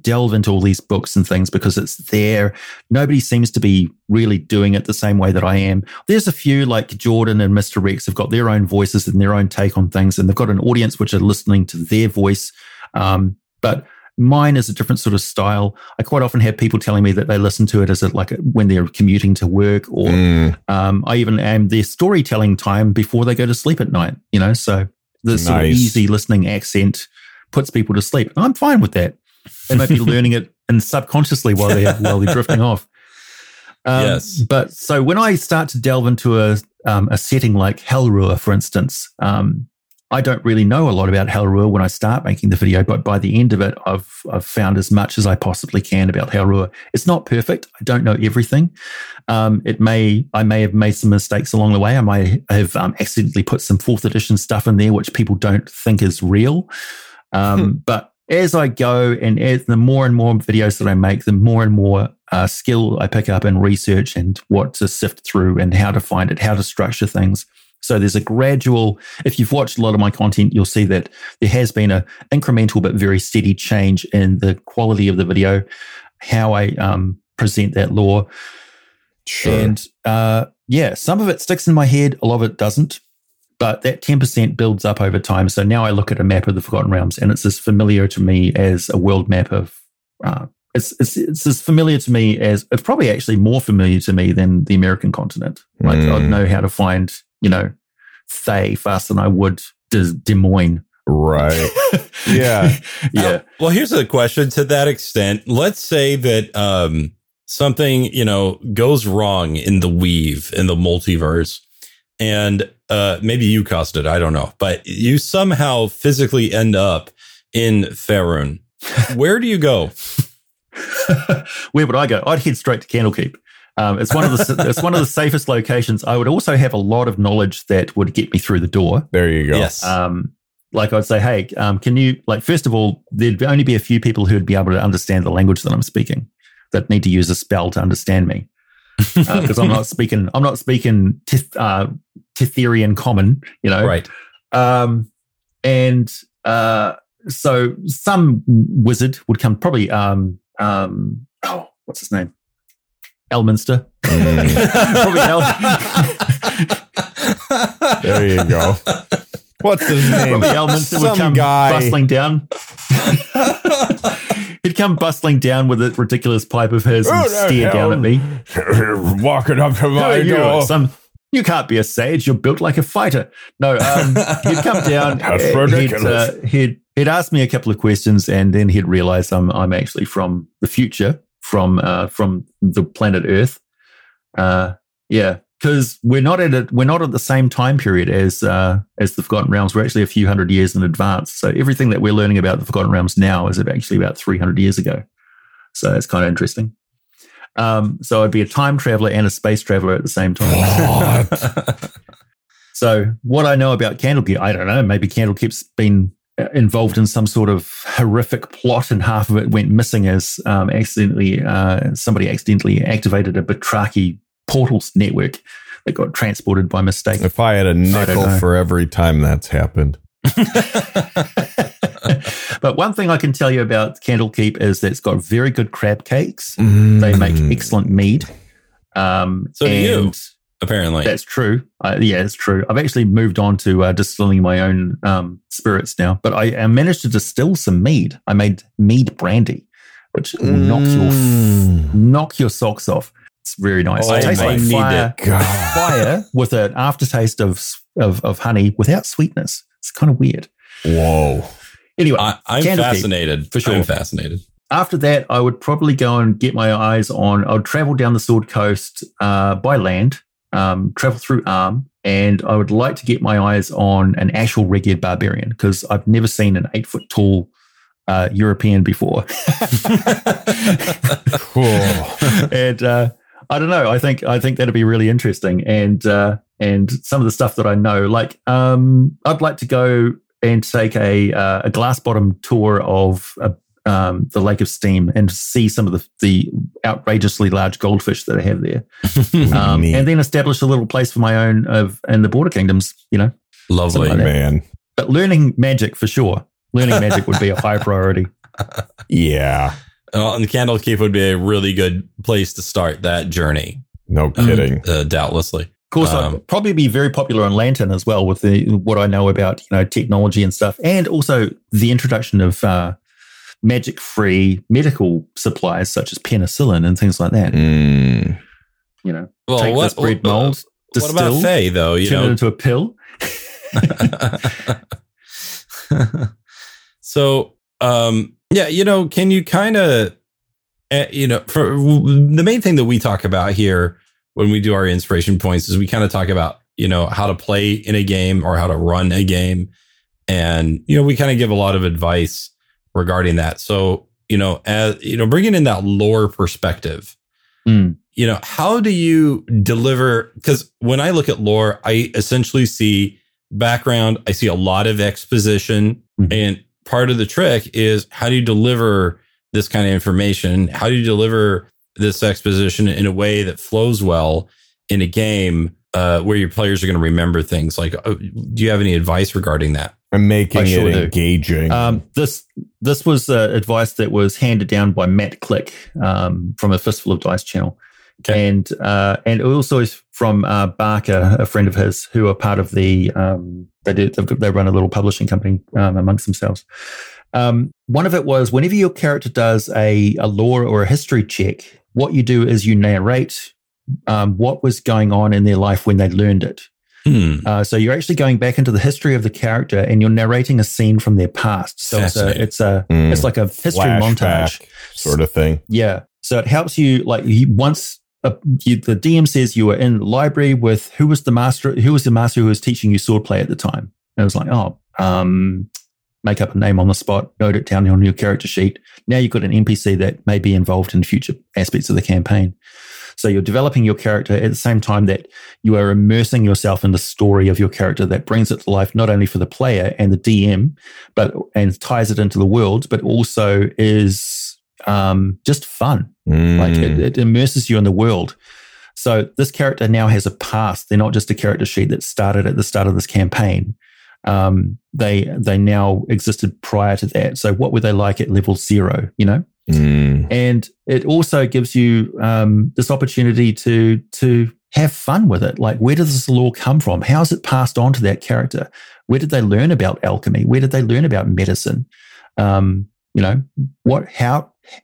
delve into all these books and things because it's there. Nobody seems to be really doing it the same way that I am. There's a few like Jordan and Mr. Rex have got their own voices and their own take on things, and they've got an audience which are listening to their voice. But Mine is a different sort of style. I quite often have people telling me that they listen to it as when they're commuting to work, or I even am their storytelling time before they go to sleep at night. You know, so this sort of easy listening accent puts people to sleep. I'm fine with that. They might be learning it and subconsciously while they're drifting off. Yes. But so when I start to delve into a setting like Halruaa, for instance, I don't really know a lot about Halruaa when I start making the video, but by the end of it, I've found as much as I possibly can about Halruaa. It's not perfect. I don't know everything. I may have made some mistakes along the way. I might have accidentally put some 4th edition stuff in there, which people don't think is real. But as I go, and as the more and more videos that I make, the more and more skill I pick up in research and what to sift through and how to find it, how to structure things. So there's a gradual, if you've watched a lot of my content, you'll see that there has been an incremental but very steady change in the quality of the video, how I present that lore. Sure. And some of it sticks in my head, a lot of it doesn't, but that 10% builds up over time. So now I look at a map of the Forgotten Realms and it's as familiar to me as a world map of, it's as familiar to me as, it's probably actually more familiar to me than the American continent. Like I'd know how to find, you know, Thay faster than I would Des Moines. Right. Yeah. Yeah. Well, here's a question to that extent. Let's say that something, you know, goes wrong in the weave, in the multiverse, and maybe you caused it, I don't know, but you somehow physically end up in Faerûn. Where do you go? Where would I go? I'd head straight to Candlekeep. It's one of the safest locations. I would also have a lot of knowledge that would get me through the door. There you go. Yes. Like I'd say, hey, can you, like, first of all, there'd only be a few people who'd be able to understand the language that I'm speaking, that need to use a spell to understand me, because I'm not speaking Tetherian common, you know. Right. So some wizard would come, probably. What's his name? Elminster. There you go. What's his name? Probably Elminster would come bustling down. He'd come bustling down with a ridiculous pipe of his and stare down at me. Walking up to my door. You can't be a sage. You're built like a fighter. No, he'd come down. That's ridiculous. He'd ask me a couple of questions, and then he'd realize I'm actually from the future. From the planet Earth, because we're not at the same time period as the Forgotten Realms. We're actually a few hundred years in advance. So everything that we're learning about the Forgotten Realms now is actually about 300 years ago. So it's kind of interesting. So I'd be a time traveler and a space traveler at the same time. So what I know about Candlekeep, I don't know. Maybe Candlekeep's been involved in some sort of horrific plot, and half of it went missing as somebody accidentally activated a Batraki portals network that got transported by mistake. If I had a nickel for every time that's happened. But one thing I can tell you about Candlekeep is that it's got very good crab cakes. They make excellent mead. So do you. Apparently. That's true. It's true. I've actually moved on to distilling my own spirits now, but I managed to distill some mead. I made mead brandy, which will knock your socks off. It's very nice. Oh, it tastes like fire with an aftertaste of honey without sweetness. It's kind of weird. Whoa. Anyway. I'm fascinated. For sure. I'm fascinated. After that, I would probably go and get my eyes on, I would travel down the Sword Coast by land. Travel through Arm, and I would like to get my eyes on an actual red-eared barbarian, because I've never seen an 8-foot tall European before. Cool. And I don't know. I think that'd be really interesting. And some of the stuff that I know, like I'd like to go and take a glass-bottom tour of the Lake of Steam and see some of the outrageously large goldfish that I have there. And then establish a little place for my own in the border kingdoms, you know. Lovely, like man. But learning magic for sure. Learning magic would be a high priority. Yeah. And Candlekeep would be a really good place to start that journey. No kidding. Doubtlessly. Of course, I'd probably be very popular on Lantern as well with what I know about, you know, technology and stuff. And also the introduction of magic-free medical supplies such as penicillin and things like that. Mm. You know, well, take this bread mold, distill, what about Faye, though? You turn it into a pill. So, yeah, you know, can you kind of, you know, for the main thing that we talk about here when we do our inspiration points is we kind of talk about, you know, how to play in a game or how to run a game. And, you know, we kind of give a lot of advice regarding that. So, you know, as you know, bringing in that lore perspective, you know, how do you deliver? Because when I look at lore, I essentially see background. I see a lot of exposition. Mm-hmm. And part of the trick is, how do you deliver this kind of information? How do you deliver this exposition in a way that flows well in a game where your players are going to remember things? Like, do you have any advice regarding that? And making it engaging. This was advice that was handed down by Matt Click from a Fistful of Dice channel. Okay. And also is from Barker, a friend of his, who are part of the, they run a little publishing company amongst themselves. One of it was, whenever your character does a lore or a history check, what you do is you narrate what was going on in their life when they learned it. So you're actually going back into the history of the character and you're narrating a scene from their past. So it's like a history flashback montage sort of thing. Yeah. So it helps you, like, the DM says you were in the library with who was the master who was teaching you swordplay at the time. And it was like, make up a name on the spot, note it down on your character sheet. Now you've got an NPC that may be involved in future aspects of the campaign. So you're developing your character at the same time that you are immersing yourself in the story of your character that brings it to life, not only for the player and the DM, and ties it into the world, but also is just fun. Like it immerses you in the world. So this character now has a past. They're not just a character sheet that started at the start of this campaign. They now existed prior to that. So what were they like at level 0, you know? And it also gives you this opportunity to have fun with it. Like, where does this lore come from? How is it passed on to that character? Where did they learn about alchemy? Where did they learn about medicine? You know,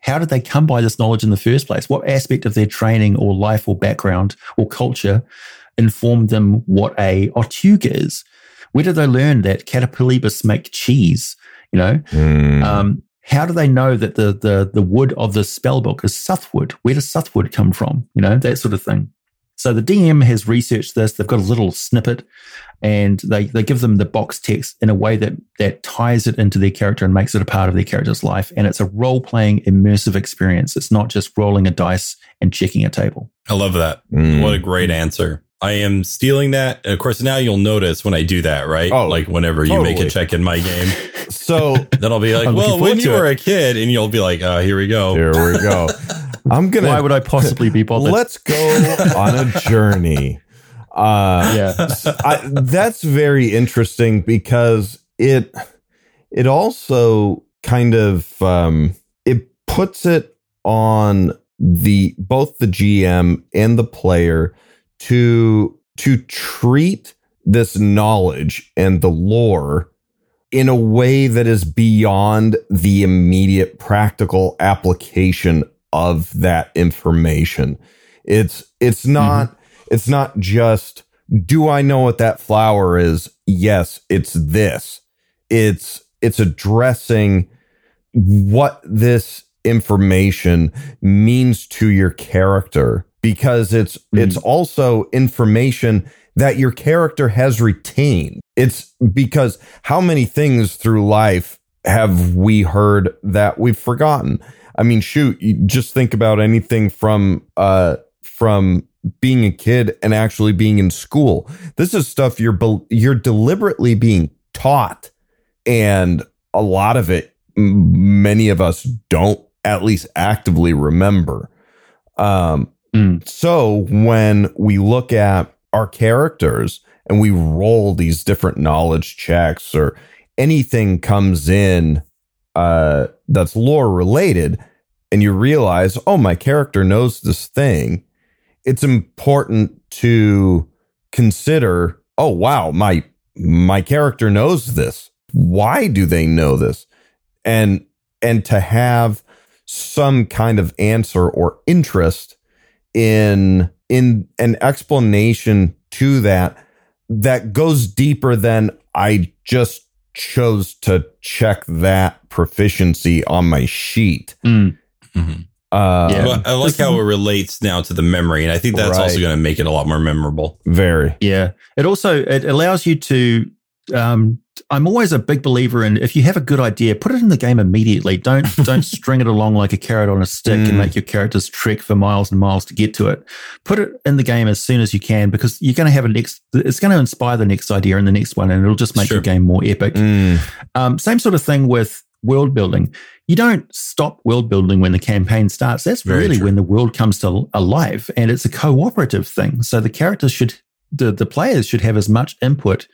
how did they come by this knowledge in the first place? What aspect of their training or life or background or culture informed them what a Ottuga is? Where did they learn that caterpillars make cheese? You know, how do they know that the wood of the spellbook is Southwood? Where does Southwood come from? You know, that sort of thing. So the DM has researched this. They've got a little snippet, and they give them the box text in a way that ties it into their character and makes it a part of their character's life. And it's a role-playing, immersive experience. It's not just rolling a dice and checking a table. I love that. What a great answer. I am stealing that. Of course, now you'll notice when I do that, right? Oh, like whenever you make a check in my game. So then I'll be like, well, when you were a kid, and you'll be like, oh, here we go. Here we go. Why would I possibly be bothered? Let's go on a journey. That's very interesting, because it also kind of, it puts it on both the GM and the player to treat this knowledge and the lore in a way that is beyond the immediate practical application of that information. It's not just, do I know what that flower is? Yes, it's this. It's addressing what this information means to your character, because it's also information that your character has retained. It's because how many things through life have we heard that we've forgotten? I mean, shoot, you just think about anything from being a kid and actually being in school. This is stuff you're deliberately being taught, and a lot of it, many of us don't at least actively remember. So when we look at our characters and we roll these different knowledge checks, or anything comes in that's lore related, and you realize, oh, my character knows this thing, it's important to consider, oh, wow, my character knows this. Why do they know this? And and to have some kind of answer or interest in an explanation to that that goes deeper than I just chose to check that proficiency on my sheet. Mm-hmm. Well, I like how it relates now to the memory, and I think that's also going to make it a lot more memorable. Very. Yeah. It also, it allows you to, I'm always a big believer in, if you have a good idea, put it in the game immediately. Don't string it along like a carrot on a stick and make your characters trek for miles and miles to get to it. Put it in the game as soon as you can, because you're going to have it's going to inspire the next idea and the next one, and it'll just make your game more epic. Same sort of thing with world building. You don't stop world building when the campaign starts. That's really when the world comes to alive, and it's a cooperative thing. So the characters should, the players should have as much input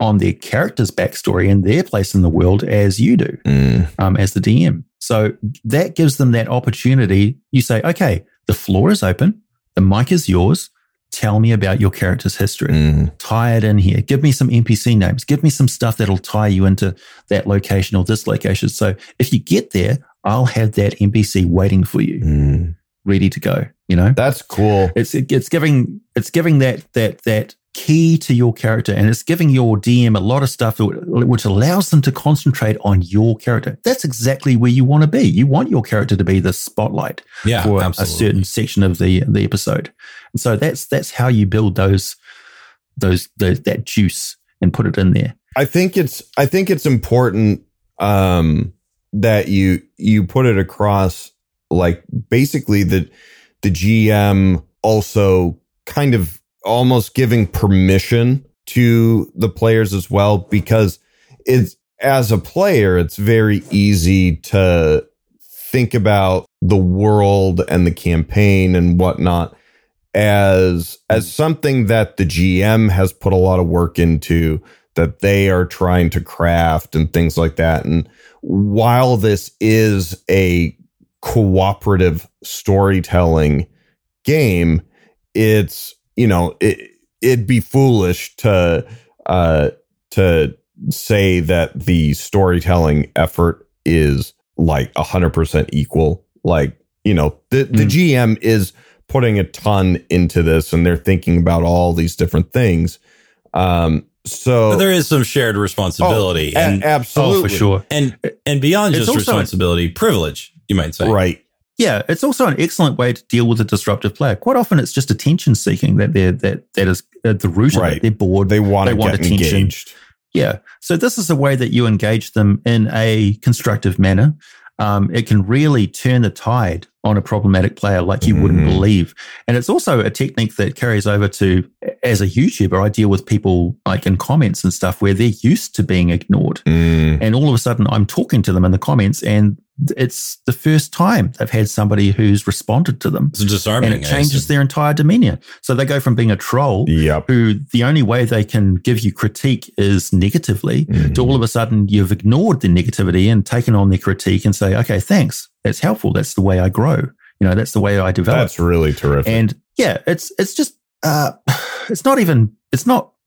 on their character's backstory and their place in the world as you do, as the DM. So that gives them that opportunity. You say, okay, the floor is open. The mic is yours. Tell me about your character's history. Tie it in here. Give me some NPC names. Give me some stuff that'll tie you into that location or this location. So if you get there, I'll have that NPC waiting for you, ready to go. You know, that's cool. It's giving that key to your character, and it's giving your DM a lot of stuff which allows them to concentrate on your character. That's exactly where you want to be. You want your character to be the spotlight for a certain section of the episode. And so that's how you build those that juice and put it in there. I think it's important that you put it across, like, basically the GM also kind of almost giving permission to the players as well, because it's, as a player, it's very easy to think about the world and the campaign and whatnot as something that the GM has put a lot of work into, that they are trying to craft and things like that. And while this is a cooperative storytelling game, it's, you know, it'd be foolish to say that the storytelling effort is like 100% equal. Like, you know, the GM is putting a ton into this, and they're thinking about all these different things. So but there is some shared responsibility, absolutely, for sure, and beyond it's just responsibility, privilege, you might say, right. Yeah, it's also an excellent way to deal with a disruptive player. Quite often, it's just attention seeking that is at the root of it. They're bored. They want attention. Engaged. Yeah. So this is a way that you engage them in a constructive manner. It can really turn the tide on a problematic player like you wouldn't believe. And it's also a technique that carries over to, as a YouTuber, I deal with people like in comments and stuff where they're used to being ignored. And all of a sudden I'm talking to them in the comments, and it's the first time they've had somebody who's responded to them. It's disarming. And it changes their entire demeanor. So they go from being a troll who the only way they can give you critique is negatively to all of a sudden you've ignored the negativity and taken on their critique and say, okay, thanks. That's helpful. That's the way I grow. You know, that's the way I develop. That's really terrific. And yeah, it's just, it's not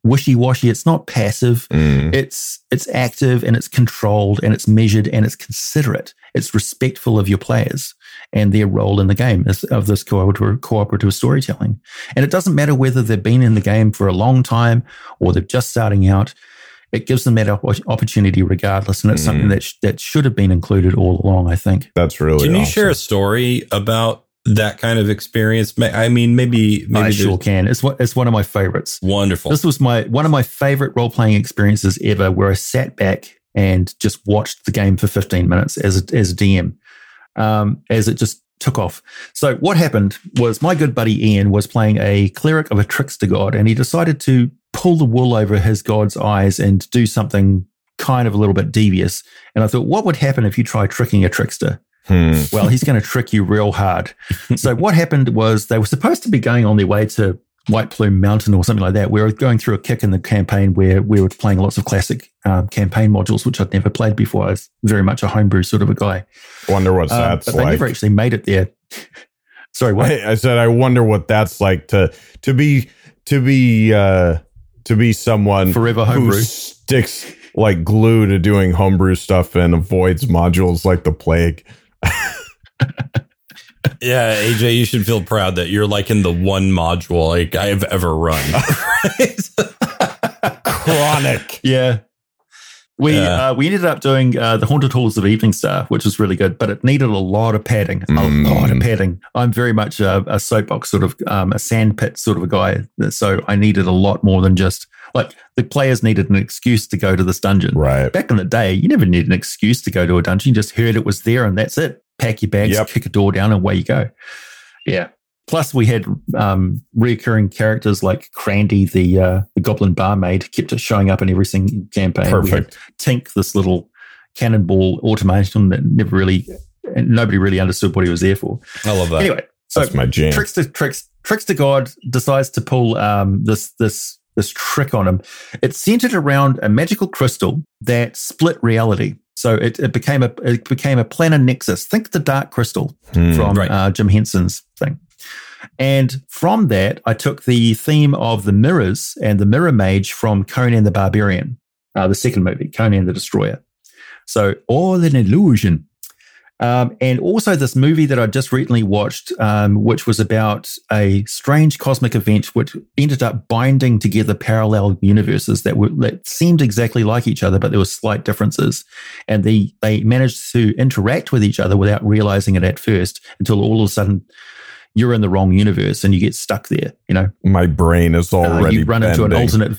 wishy-washy. It's not passive. It's active, and it's controlled, and it's measured, and it's considerate. It's respectful of your players and their role in the game of this cooperative storytelling. And it doesn't matter whether they've been in the game for a long time or they're just starting out. It gives them that opportunity regardless, and it's something that should have been included all along, I think. That's really awesome. Can you share a story about that kind of experience? I mean, maybe I sure can. It's one of my favorites. Wonderful. This was one of my favorite role-playing experiences ever, where I sat back and just watched the game for 15 minutes as a DM, as it just took off. So what happened was, my good buddy Ian was playing a cleric of a trickster god, and he decided to pull the wool over his god's eyes and do something kind of a little bit devious. And I thought, what would happen if you try tricking a trickster? Well, he's going to trick you real hard. So what happened was, they were supposed to be going on their way to White Plume Mountain or something like that. We were going through a kick in the campaign where we were playing lots of classic campaign modules, which I'd never played before. I was very much a homebrew sort of a guy. Wonder what that's but like. They never actually made it there. Sorry, what? I said, I wonder what that's like to be someone forever homebrew, sticks like glue to doing homebrew stuff and avoids modules like the plague. Yeah, AJ, you should feel proud that you're like in the one module like I have ever run. Chronic. Yeah. We ended up doing the Haunted Halls of Evening Star, which was really good, but it needed a lot of padding. I'm very much a soapbox sort of a sandpit sort of a guy, so I needed a lot more than just like the players needed an excuse to go to this dungeon. Right. Back in the day, you never needed an excuse to go to a dungeon; you just heard it was there, and that's it. Pack your bags, kick a door down, and away you go. Yeah. Plus, we had reoccurring characters like Crandy, the Goblin Barmaid, kept showing up in every single campaign. Perfect. We had Tink, this little cannonball automation that nobody really understood what he was there for. I love that. Anyway, that's my jam. Trickster God decides to pull this trick on him. It's centered around a magical crystal that split reality. So it became a planar nexus. Think the Dark Crystal from Jim Henson's thing. And from that, I took the theme of the mirrors and the mirror mage from Conan the Barbarian, the second movie, Conan the Destroyer. So all an illusion. And also this movie that I just recently watched, which was about a strange cosmic event which ended up binding together parallel universes that seemed exactly like each other, but there were slight differences. And they managed to interact with each other without realizing it at first until all of a sudden you're in the wrong universe and you get stuck there, you know. My brain is already you run into an alternate...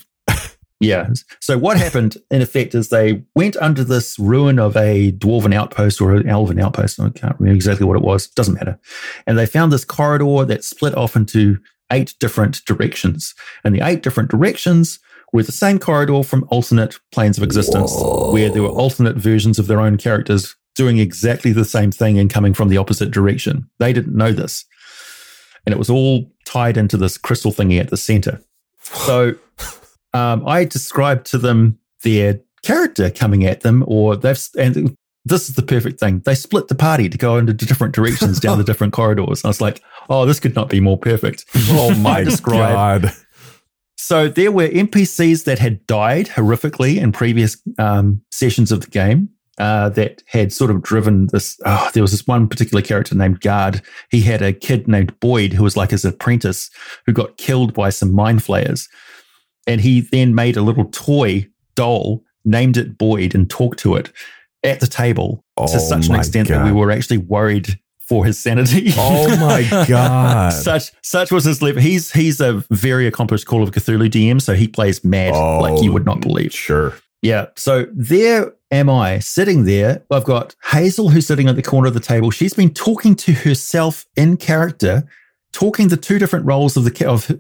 Yeah. So what happened, in effect, is they went under this ruin of a dwarven outpost or an elven outpost. I can't remember exactly what it was. Doesn't matter. And they found this corridor that split off into 8 different directions. And the 8 different directions were the same corridor from alternate planes of existence, where there were alternate versions of their own characters doing exactly the same thing and coming from the opposite direction. They didn't know this. And it was all tied into this crystal thingy at the center. So... I described to them their character coming at them, and this is the perfect thing. They split the party to go into different directions down the different corridors. And I was like, oh, this could not be more perfect. Oh my God. So there were NPCs that had died horrifically in previous sessions of the game that had sort of driven this. Oh, there was this one particular character named Guard. He had a kid named Boyd who was like his apprentice who got killed by some mind flayers. And he then made a little toy doll, named it Boyd, and talked to it at the table to such an extent that we were actually worried for his sanity. Oh my God! Such was his level. He's a very accomplished Call of Cthulhu DM, so he plays mad like you would not believe. Sure. Yeah. So there am I sitting there. I've got Hazel who's sitting at the corner of the table. She's been talking to herself in character. Talking the two different roles of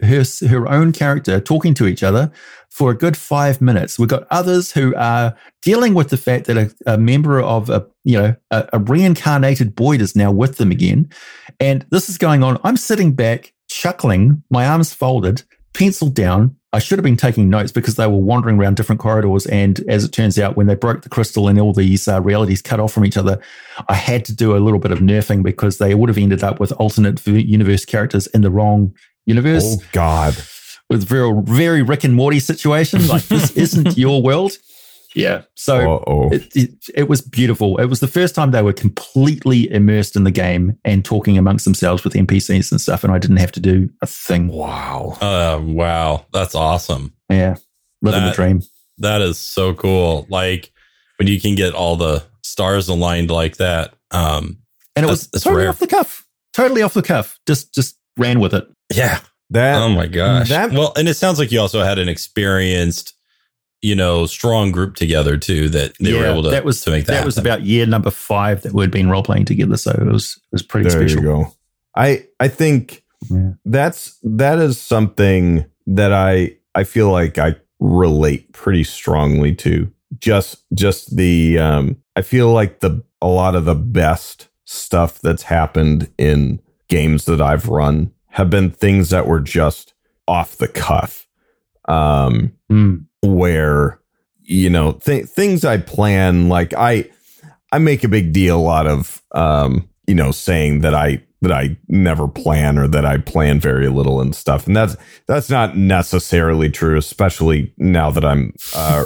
her own character, talking to each other for a good 5 minutes. We've got others who are dealing with the fact that a member of a reincarnated Boyd is now with them again, and this is going on. I'm sitting back, chuckling, my arms folded, pencil down. I should have been taking notes because they were wandering around different corridors, and as it turns out, when they broke the crystal and all these realities cut off from each other, I had to do a little bit of nerfing because they would have ended up with alternate universe characters in the wrong universe. Oh, God. With very, very Rick and Morty situation. Like, this isn't your world. Yeah. So it was beautiful. It was the first time they were completely immersed in the game and talking amongst themselves with NPCs and stuff. And I didn't have to do a thing. Wow. Wow. That's awesome. Yeah. Living the dream. That is so cool. Like when you can get all the stars aligned like that. And it was totally off the cuff. Totally off the cuff. Just ran with it. Yeah. Oh my gosh. Well, and it sounds like you also had an experienced, strong group together too that they were able to make that. That was about year number 5 that we'd been role playing together, so it was pretty special. There you go. I think that is something that I feel like I relate pretty strongly to. Just the I feel like a lot of the best stuff that's happened in games that I've run have been things that were just off the cuff. Where, things I plan, like I make a big deal out of, saying that I that I never plan, or that I plan very little and stuff. And that's not necessarily true, especially now that I'm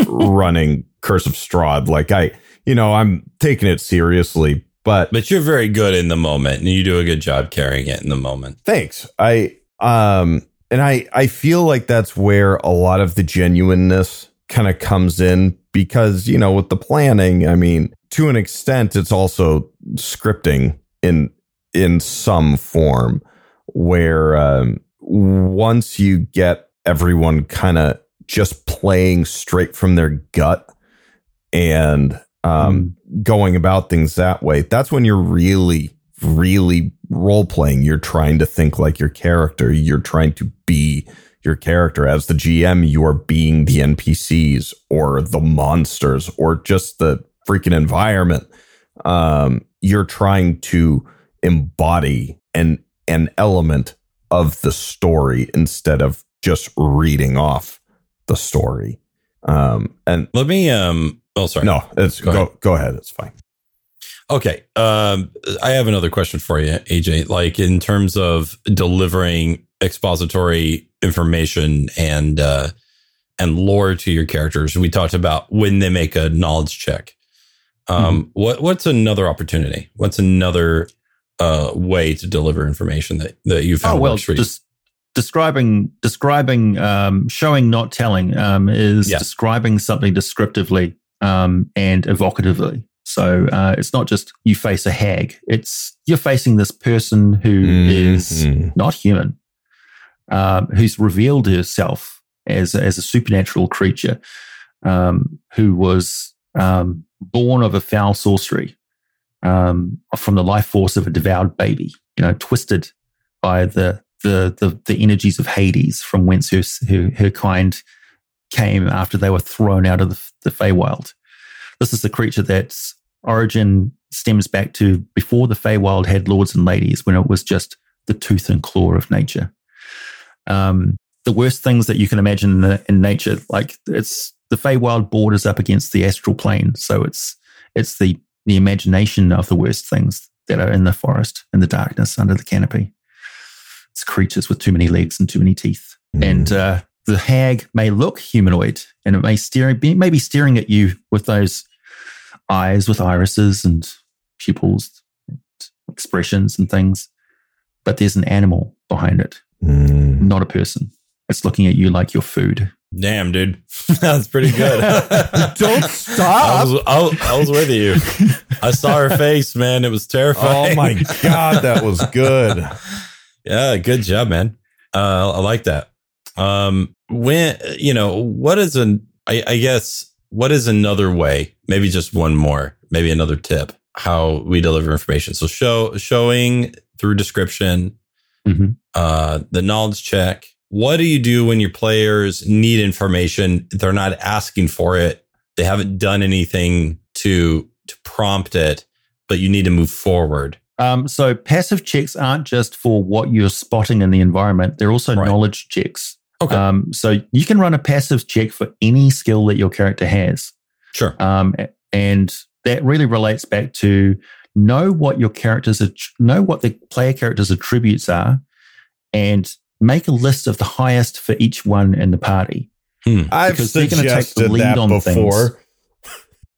running Curse of Strahd. Like I'm taking it seriously, but you're very good in the moment, and you do a good job carrying it in the moment. Thanks. I feel like that's where a lot of the genuineness kind of comes in, because, with the planning, I mean, to an extent, it's also scripting in some form, where once you get everyone kind of just playing straight from their gut and going about things that way, that's when you're really, really role playing. You're trying to think like your character. You're trying to be your character. As the GM, you are being the NPCs or the monsters or just the freaking environment. You're trying to embody an element of the story instead of just reading off the story. And let me Oh, sorry. No, it's go ahead. It's fine. Okay. I have another question for you, AJ. Like, in terms of delivering expository information and lore to your characters, we talked about when they make a knowledge check. What's another opportunity? What's another way to deliver information that you found works for you? Describing, showing, not telling, is describing something descriptively and evocatively. So it's not just you face a hag. It's you're facing this person who is not human, who's revealed herself as a supernatural creature, who was born of a foul sorcery, from the life force of a devoured baby, twisted by the energies of Hades, from whence her kind came after they were thrown out of the Feywild. This is a creature that's origin stems back to before the Feywild had lords and ladies, when it was just the tooth and claw of nature. The worst things that you can imagine in nature, like the Feywild borders up against the astral plane, so it's the imagination of the worst things that are in the forest, in the darkness, under the canopy. It's creatures with too many legs and too many teeth, and the hag may look humanoid, and it may be staring at you with those eyes, with irises and pupils and expressions and things. But there's an animal behind it, not a person. It's looking at you like you're food. Damn, dude. That's pretty good. Don't stop. I was with you. I saw her face, man. It was terrifying. Oh, my God. That was good. Yeah, good job, man. I like that. When what is another way, maybe just one more, maybe another tip, how we deliver information? So showing through description, the knowledge check. What do you do when your players need information? They're not asking for it. They haven't done anything to prompt it, but you need to move forward. So passive checks aren't just for what you're spotting in the environment. They're also knowledge checks. Okay. So you can run a passive check for any skill that your character has. Sure. And that really relates back to know what the player character's attributes are, and make a list of the highest for each one in the party. I've suggested that before.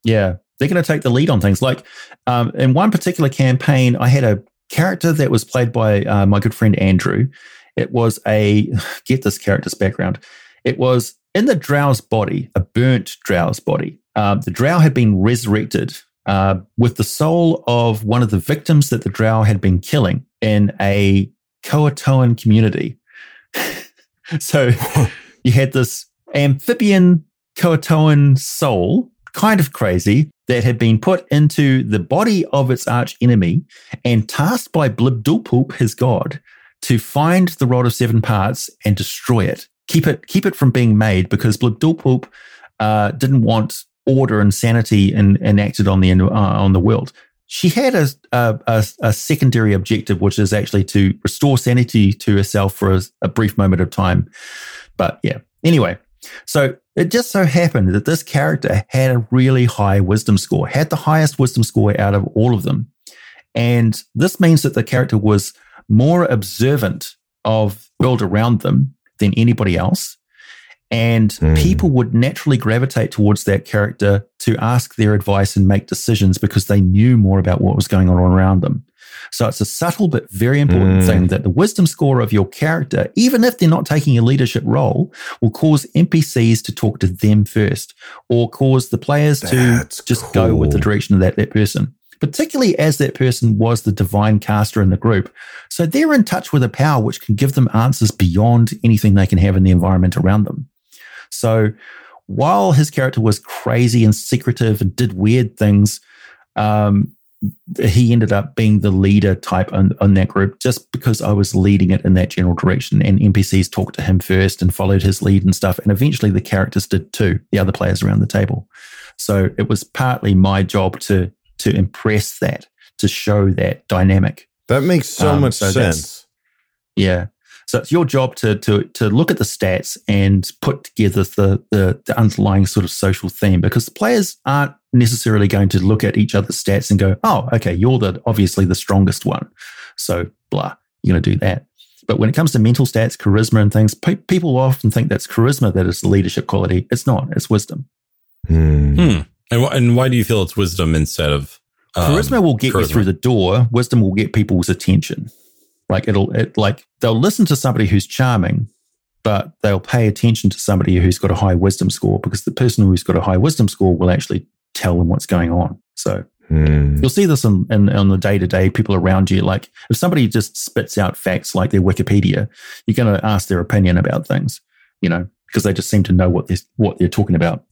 Yeah. They're going to take the lead on things. Like in one particular campaign, I had a character that was played by my good friend Andrew. It was get this character's background. It was in the drow's body, a burnt drow's body. The drow had been resurrected with the soul of one of the victims that the drow had been killing in a Koatoan community. So you had this amphibian Koatoan soul, kind of crazy, that had been put into the body of its arch enemy and tasked by Blibdulpoop, his god, to find the rod of seven parts and destroy it. Keep it from being made, because Blibdulpoop didn't want order and sanity enacted on the world. She had a secondary objective, which is actually to restore sanity to herself for a brief moment of time. But yeah, anyway. So it just so happened that this character had a really high wisdom score, had the highest wisdom score out of all of them. And this means that the character was more observant of the world around them than anybody else. And people would naturally gravitate towards that character to ask their advice and make decisions because they knew more about what was going on around them. So it's a subtle but very important thing that the wisdom score of your character, even if they're not taking a leadership role, will cause NPCs to talk to them first or cause the players to just go with the direction of that person, particularly as that person was the divine caster in the group. So they're in touch with a power which can give them answers beyond anything they can have in the environment around them. So while his character was crazy and secretive and did weird things, he ended up being the leader type on that group just because I was leading it in that general direction, and NPCs talked to him first and followed his lead and stuff. And eventually the characters did too, the other players around the table. So it was partly my job to impress that, to show that dynamic. That makes so much sense. Yeah. So it's your job to look at the stats and put together the underlying sort of social theme, because the players aren't necessarily going to look at each other's stats and go, oh, okay, you're obviously the strongest one. So blah, you're going to do that. But when it comes to mental stats, charisma and things, people often think that's charisma that is the leadership quality. It's not. It's wisdom. And why do you feel it's wisdom instead of charisma will get you through the door. Wisdom will get people's attention. Like they'll listen to somebody who's charming, but they'll pay attention to somebody who's got a high wisdom score, because the person who's got a high wisdom score will actually tell them what's going on. So you'll see this on the day-to-day people around you. Like if somebody just spits out facts like their Wikipedia, you're going to ask their opinion about things, you know, because they just seem to know what they're talking about.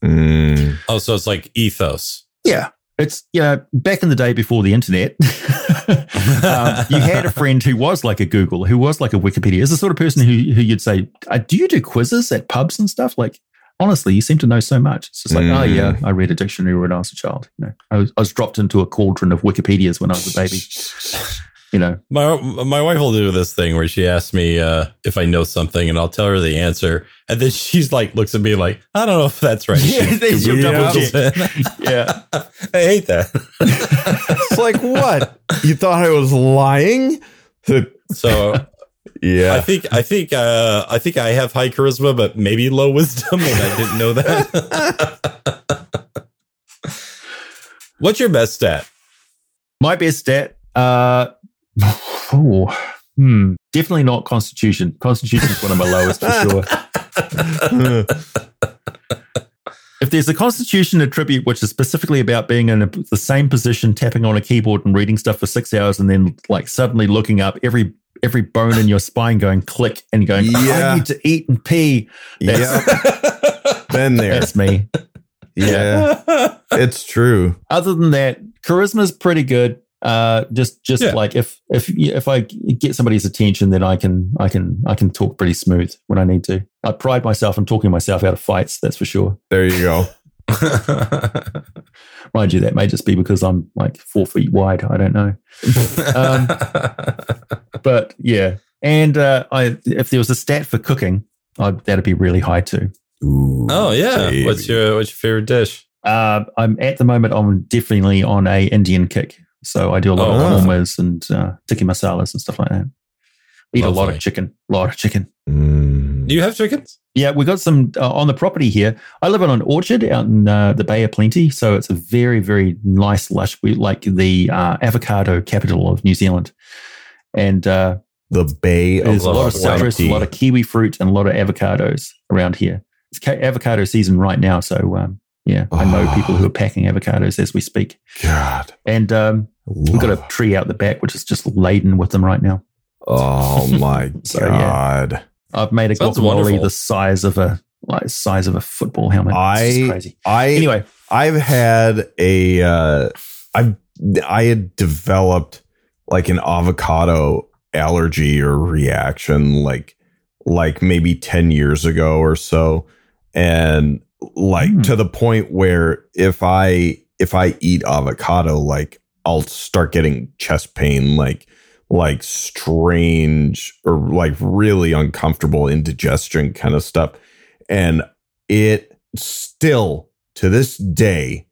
Oh, so it's like ethos. Yeah. It's, you know, back in the day before the internet, you had a friend who was like a Google, who was like a Wikipedia. It's the sort of person who you'd say, do you do quizzes at pubs and stuff? Like, honestly, you seem to know so much. It's just like, oh, yeah, I read a dictionary when I was a child. You know, I was dropped into a cauldron of Wikipedias when I was a baby. You know, my wife will do this thing where she asks me if I know something, and I'll tell her the answer, and then she's like, looks at me like, I don't know if that's right. Yeah, I hate that. It's like, what? You thought I was lying? So yeah, I think I have high charisma, but maybe low wisdom, and I didn't know that. What's your best stat? My best stat, definitely not Constitution. Constitution is one of my lowest for sure. If there's a Constitution attribute which is specifically about being in the same position, tapping on a keyboard and reading stuff for 6 hours, and then like suddenly looking up, every bone in your spine going click and going, I need to eat and pee. Been there. That's me. Yeah, it's true. Other than that, charisma is pretty good. Like if I get somebody's attention, then I can talk pretty smooth when I need to. I pride myself on talking myself out of fights. That's for sure. There you go. Mind you, that may just be because I'm like 4 feet wide. I don't know. But yeah, and if there was a stat for cooking, that'd be really high too. Ooh, oh yeah. Baby. What's your favorite dish? I'm at the moment. I'm definitely on a Indian kick. So I do a lot of kormas and tikka masalas and stuff like that. Eat a lot of chicken. Do you have chickens? Yeah, we got some on the property here. I live on an orchard out in the Bay of Plenty. So it's a very, very nice, lush, like the avocado capital of New Zealand. And the Bay of Plenty. There's a lot of citrus, a lot of kiwi fruit, and a lot of avocados around here. It's avocado season right now. So I know people who are packing avocados as we speak. God. And we've got a tree out the back, which is just laden with them right now. Oh my God. Yeah, I've made a guacamole the size of a football helmet. It's crazy. Anyway, I've had I had developed like an avocado allergy or reaction like maybe 10 years ago or so. And to the point where if I eat avocado, like I'll start getting chest pain, like strange or like really uncomfortable indigestion kind of stuff. And it still to this day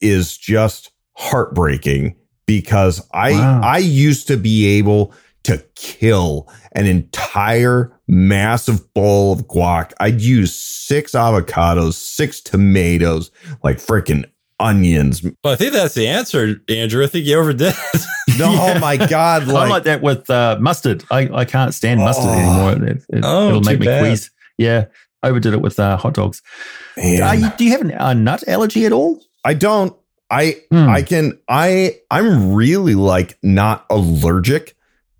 is just heartbreaking because I used to be able to kill an entire massive bowl of guac. I'd use 6 avocados, 6 tomatoes, like freaking onions. Well, I think that's the answer, Andrew. I think you overdid it. No, yeah. Oh my God. Like, I'm like that with mustard. I can't stand mustard anymore. It'll make me quease. Yeah, overdid it with hot dogs. Do you have a nut allergy at all? I don't. I'm really like not allergic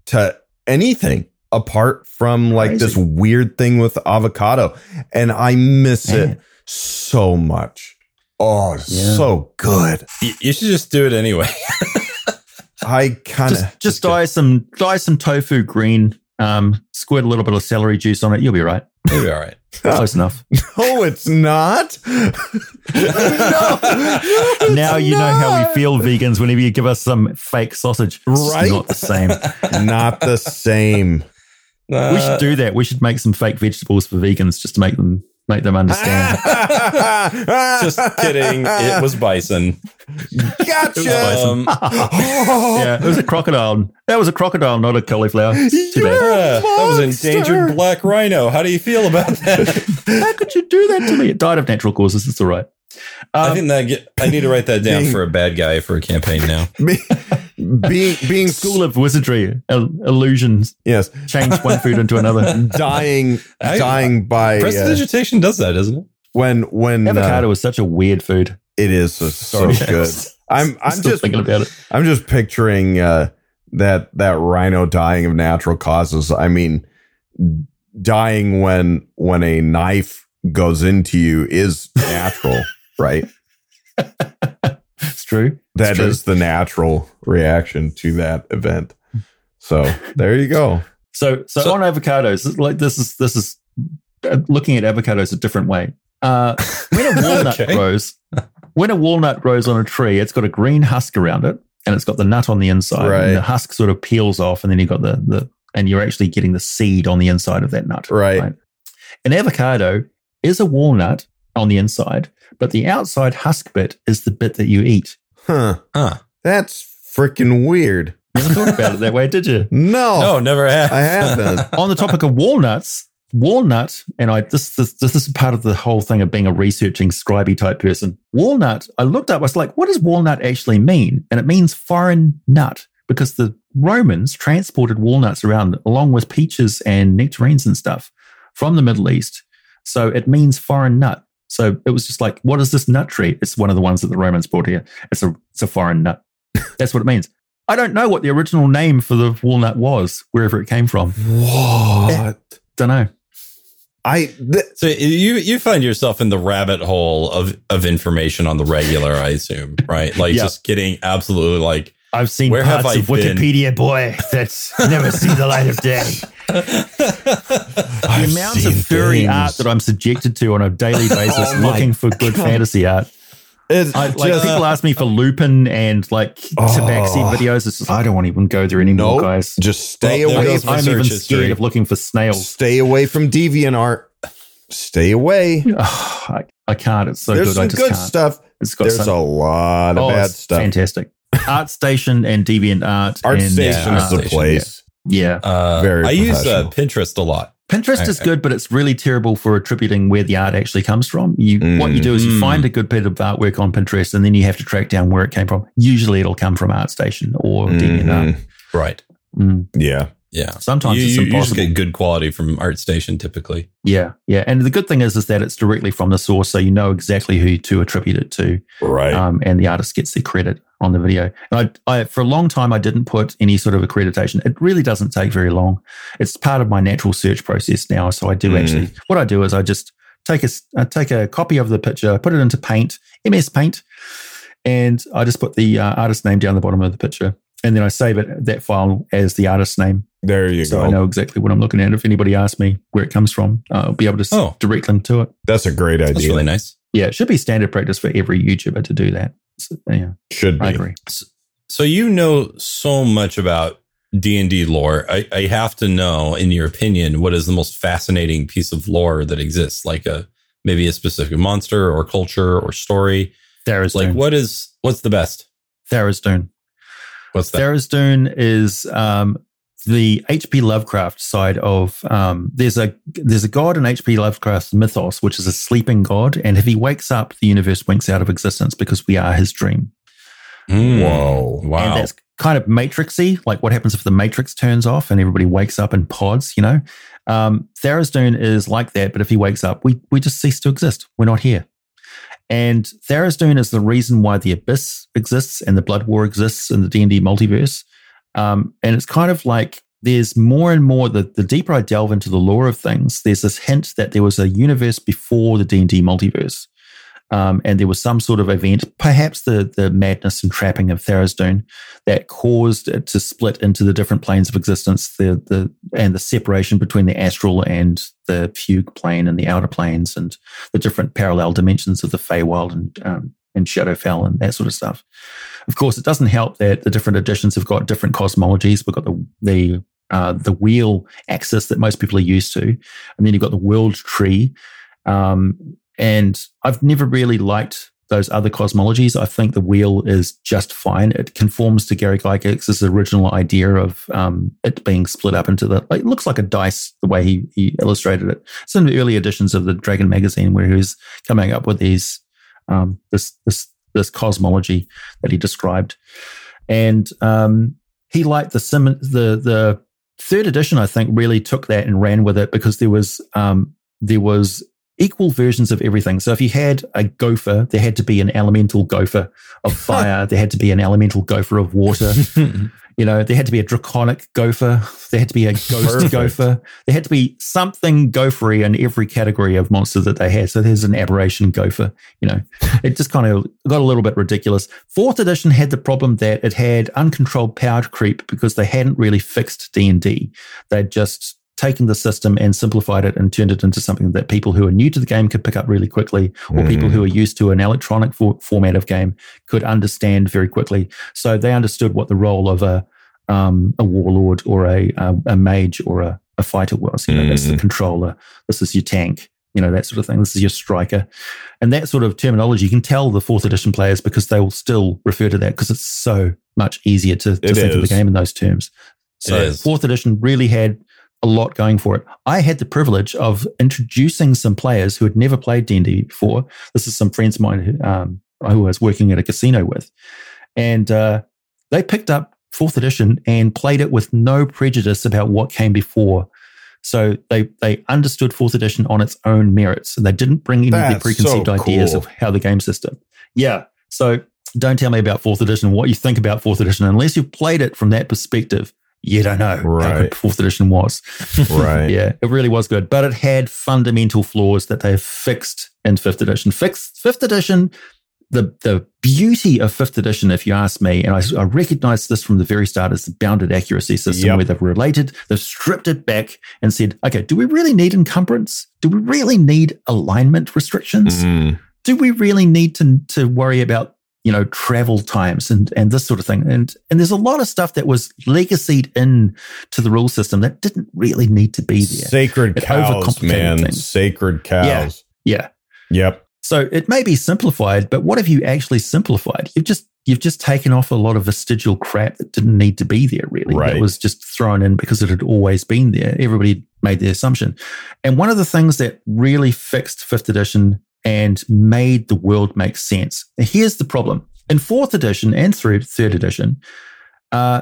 to anything apart from like this weird thing with avocado, and I miss it so much. Oh, so good. You should just do it anyway. I kind of just dye some tofu green, squirt a little bit of celery juice on it. You'll be right. You'll be all right. Close enough. No, it's not. Now you know how we feel, vegans, whenever you give us some fake sausage. Right? It's not the same. Not the same. We should do that. We should make some fake vegetables for vegans just to make them understand. Just kidding. It was bison. Gotcha. Yeah, it was a crocodile. That was a crocodile, not a cauliflower. Too bad. That was an endangered black rhino. How do you feel about that? How could you do that to me? It died of natural causes. It's all right. I think I need to write that down for a bad guy for a campaign now. Being school of wizardry, illusions. Yes, change one food into another. Dying by prestidigitation does that, doesn't it? When avocado is such a weird food, it is so good. I'm just thinking about it. I'm just picturing that rhino dying of natural causes. I mean, dying when a knife goes into you is natural, right? It's true. That is the natural reaction to that event. So there you go. So on avocados, like this is looking at avocados a different way. When a walnut grows on a tree, it's got a green husk around it, and it's got the nut on the inside. Right. And the husk sort of peels off, and then you got and you're actually getting the seed on the inside of that nut. Right? An avocado is a walnut on the inside, but the outside husk bit is the bit that you eat. Huh. That's freaking weird. You never thought about it that way, did you? No, never have. I haven't. On the topic of walnuts, this is part of the whole thing of being a researching, scribey type person. Walnut, I looked up, I was like, what does walnut actually mean? And it means foreign nut, because the Romans transported walnuts around along with peaches and nectarines and stuff from the Middle East. So it means foreign nut. So it was just like, what is this nut tree? It's one of the ones that the Romans brought here. It's a foreign nut. That's what it means. I don't know what the original name for the walnut was, wherever it came from. What? Don't know. So you find yourself in the rabbit hole of information on the regular, I assume, right? Like just getting absolutely like, I've seen parts of Wikipedia, boy, that's never seen the light of day. The amount of furry art that I'm subjected to on a daily basis looking for good fantasy art. People ask me for Lupin and like Tabaxi videos. It's just, I don't want to even go there anymore, guys. Just stay away. I'm even scared of looking for snails. Stay away from DeviantArt. Stay away. Oh, I can't. It's so good. I just can't. There's some good stuff. There's a lot of bad stuff. Fantastic. ArtStation and DeviantArt. ArtStation is the place. Yeah. Very I use Pinterest a lot. Pinterest is good, but it's really terrible for attributing where the art actually comes from. What you do is you find a good bit of artwork on Pinterest, and then you have to track down where it came from. Usually it'll come from ArtStation or DeviantArt. Right. Mm. Yeah. Yeah. Sometimes it's impossible. You just get good quality from ArtStation typically. Yeah. Yeah. And the good thing is that it's directly from the source, so you know exactly who to attribute it to. Right. And the artist gets their credit on the video. And I for a long time, I didn't put any sort of accreditation. It really doesn't take very long. It's part of my natural search process now. So I do actually, what I do is I just take a copy of the picture, put it into Paint, MS Paint, and I just put the artist name down the bottom of the picture. And then I save that file as the artist's name. There you go. So I know exactly what I'm looking at. If anybody asks me where it comes from, I'll be able to direct them to it. That's a great idea. That's really nice. Yeah, it should be standard practice for every YouTuber to do that. So, yeah, I agree. So you know so much about D&D lore. I have to know, in your opinion, what is the most fascinating piece of lore that exists? Like maybe a specific monster or culture or story. Tharizdun. Like what's the best? Tharizdun. What's that? Tharizdun is the H.P. Lovecraft side of there's a god in H.P. Lovecraft's mythos, which is a sleeping god, and if he wakes up, the universe winks out of existence because we are his dream. Whoa! Wow! And that's kind of Matrixy. Like, what happens if the Matrix turns off and everybody wakes up in pods? You know, Tharizdun is like that, but if he wakes up, we just cease to exist. We're not here. And Tharizdun is the reason why the Abyss exists and the Blood War exists in the D&D multiverse. And it's kind of like there's more and more, the deeper I delve into the lore of things, there's this hint that there was a universe before the D&D multiverse. And there was some sort of event, perhaps the madness and trapping of Tharizdun, that caused it to split into the different planes of existence, and the separation between the astral and the fugue plane and the outer planes and the different parallel dimensions of the Feywild and Shadowfell and that sort of stuff. Of course, it doesn't help that the different editions have got different cosmologies. We've got the wheel axis that most people are used to, and then you've got the world tree. And I've never really liked those other cosmologies. I think the wheel is just fine. It conforms to Gary Gygax's original idea of it being split up into it looks like a dice, the way he illustrated it. It's in the early editions of the Dragon magazine where he was coming up with these this cosmology that he described. And he liked the third edition, I think, really took that and ran with it because there was equal versions of everything. So if you had a gopher, there had to be an elemental gopher of fire. There had to be an elemental gopher of water. You know, there had to be a draconic gopher. There had to be a ghost gopher. There had to be something gophery in every category of monster that they had. So there's an aberration gopher, you know. It just kind of got a little bit ridiculous. Fourth edition had the problem that it had uncontrolled power creep because they hadn't really fixed D&D. They'd just taken the system and simplified it and turned it into something that people who are new to the game could pick up really quickly, or people who are used to an electronic format of game could understand very quickly. So they understood what the role of a warlord or a mage or a fighter was. You know, that's the controller. This is your tank. You know, that sort of thing. This is your striker. And that sort of terminology, you can tell the fourth edition players because they will still refer to that because it's so much easier to think of the game in those terms. So fourth edition really had a lot going for it. I had the privilege of introducing some players who had never played D&D before. This is some friends of mine who I was working at a casino with. And they picked up 4th edition and played it with no prejudice about what came before. So they understood 4th edition on its own merits, and they didn't bring any of their preconceived ideas of how the game system. Yeah. So don't tell me about 4th edition, what you think about 4th edition, unless you've played it from that perspective. You don't know how good 4th edition was. Right. Yeah, it really was good. But it had fundamental flaws that they have fixed in 5th edition. Fifth edition, the beauty of 5th edition, if you ask me, and I recognized this from the very start, is the bounded accuracy system where they've stripped it back and said, okay, do we really need encumbrance? Do we really need alignment restrictions? Do we really need to worry about, you know, travel times and this sort of thing. And there's a lot of stuff that was legacied in to the rule system that didn't really need to be there. Sacred cows, man. Sacred cows. Yeah. Yep. So it may be simplified, but what have you actually simplified? You've just taken off a lot of vestigial crap that didn't need to be there, really. Right. That was just thrown in because it had always been there. Everybody made the assumption. And one of the things that really fixed 5th edition and made the world make sense. Now, here's the problem. In 4th edition and through 3rd edition,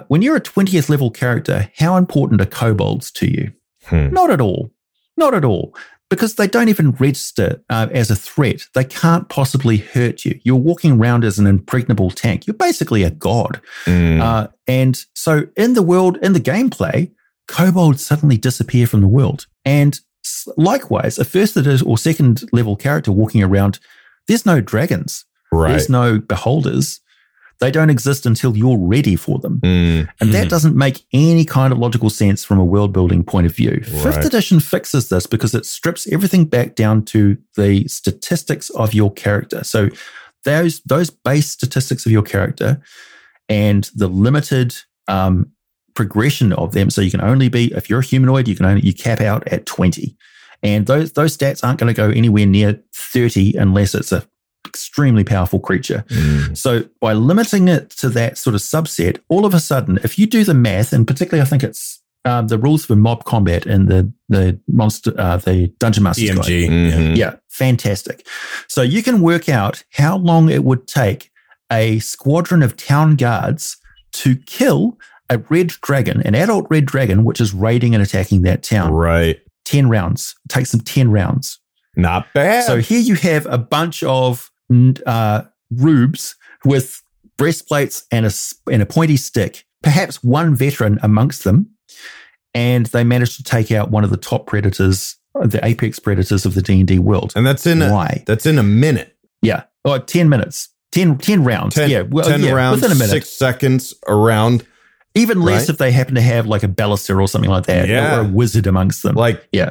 when you're a 20th level character, how important are kobolds to you? Not at all. Not at all. Because they don't even register as a threat. They can't possibly hurt you. You're walking around as an impregnable tank. You're basically a god. And so in the world, in the gameplay, kobolds suddenly disappear from the world. And likewise, a 1st or 2nd level character walking around, there's no dragons. Right. There's no beholders. They don't exist until you're ready for them. And that doesn't make any kind of logical sense from a world building point of view. Right. 5th edition fixes this because it strips everything back down to the statistics of your character. So those base statistics of your character and the limited progression of them. So you can only be, if you're a humanoid, you cap out at 20, and those stats aren't going to go anywhere near 30 unless it's an extremely powerful creature. So by limiting it to that sort of subset, all of a sudden, if you do the math, and particularly I think it's the rules for mob combat and the monster, the Dungeon Master's Guide. Mm-hmm. Yeah, fantastic. So you can work out how long it would take a squadron of town guards to kill a red dragon, an adult red dragon, which is raiding and attacking that town. Right. 10 rounds. It takes them 10 rounds. Not bad. So here you have a bunch of rubes with breastplates and a pointy stick, perhaps one veteran amongst them, and they managed to take out one of the top predators, the apex predators of the D&D world. And that's in a minute. Yeah. Oh, 10 minutes. 10 rounds. 10 rounds, within a minute. 6 seconds a round. Even less if they happen to have like a baluster or something like that, or a wizard amongst them.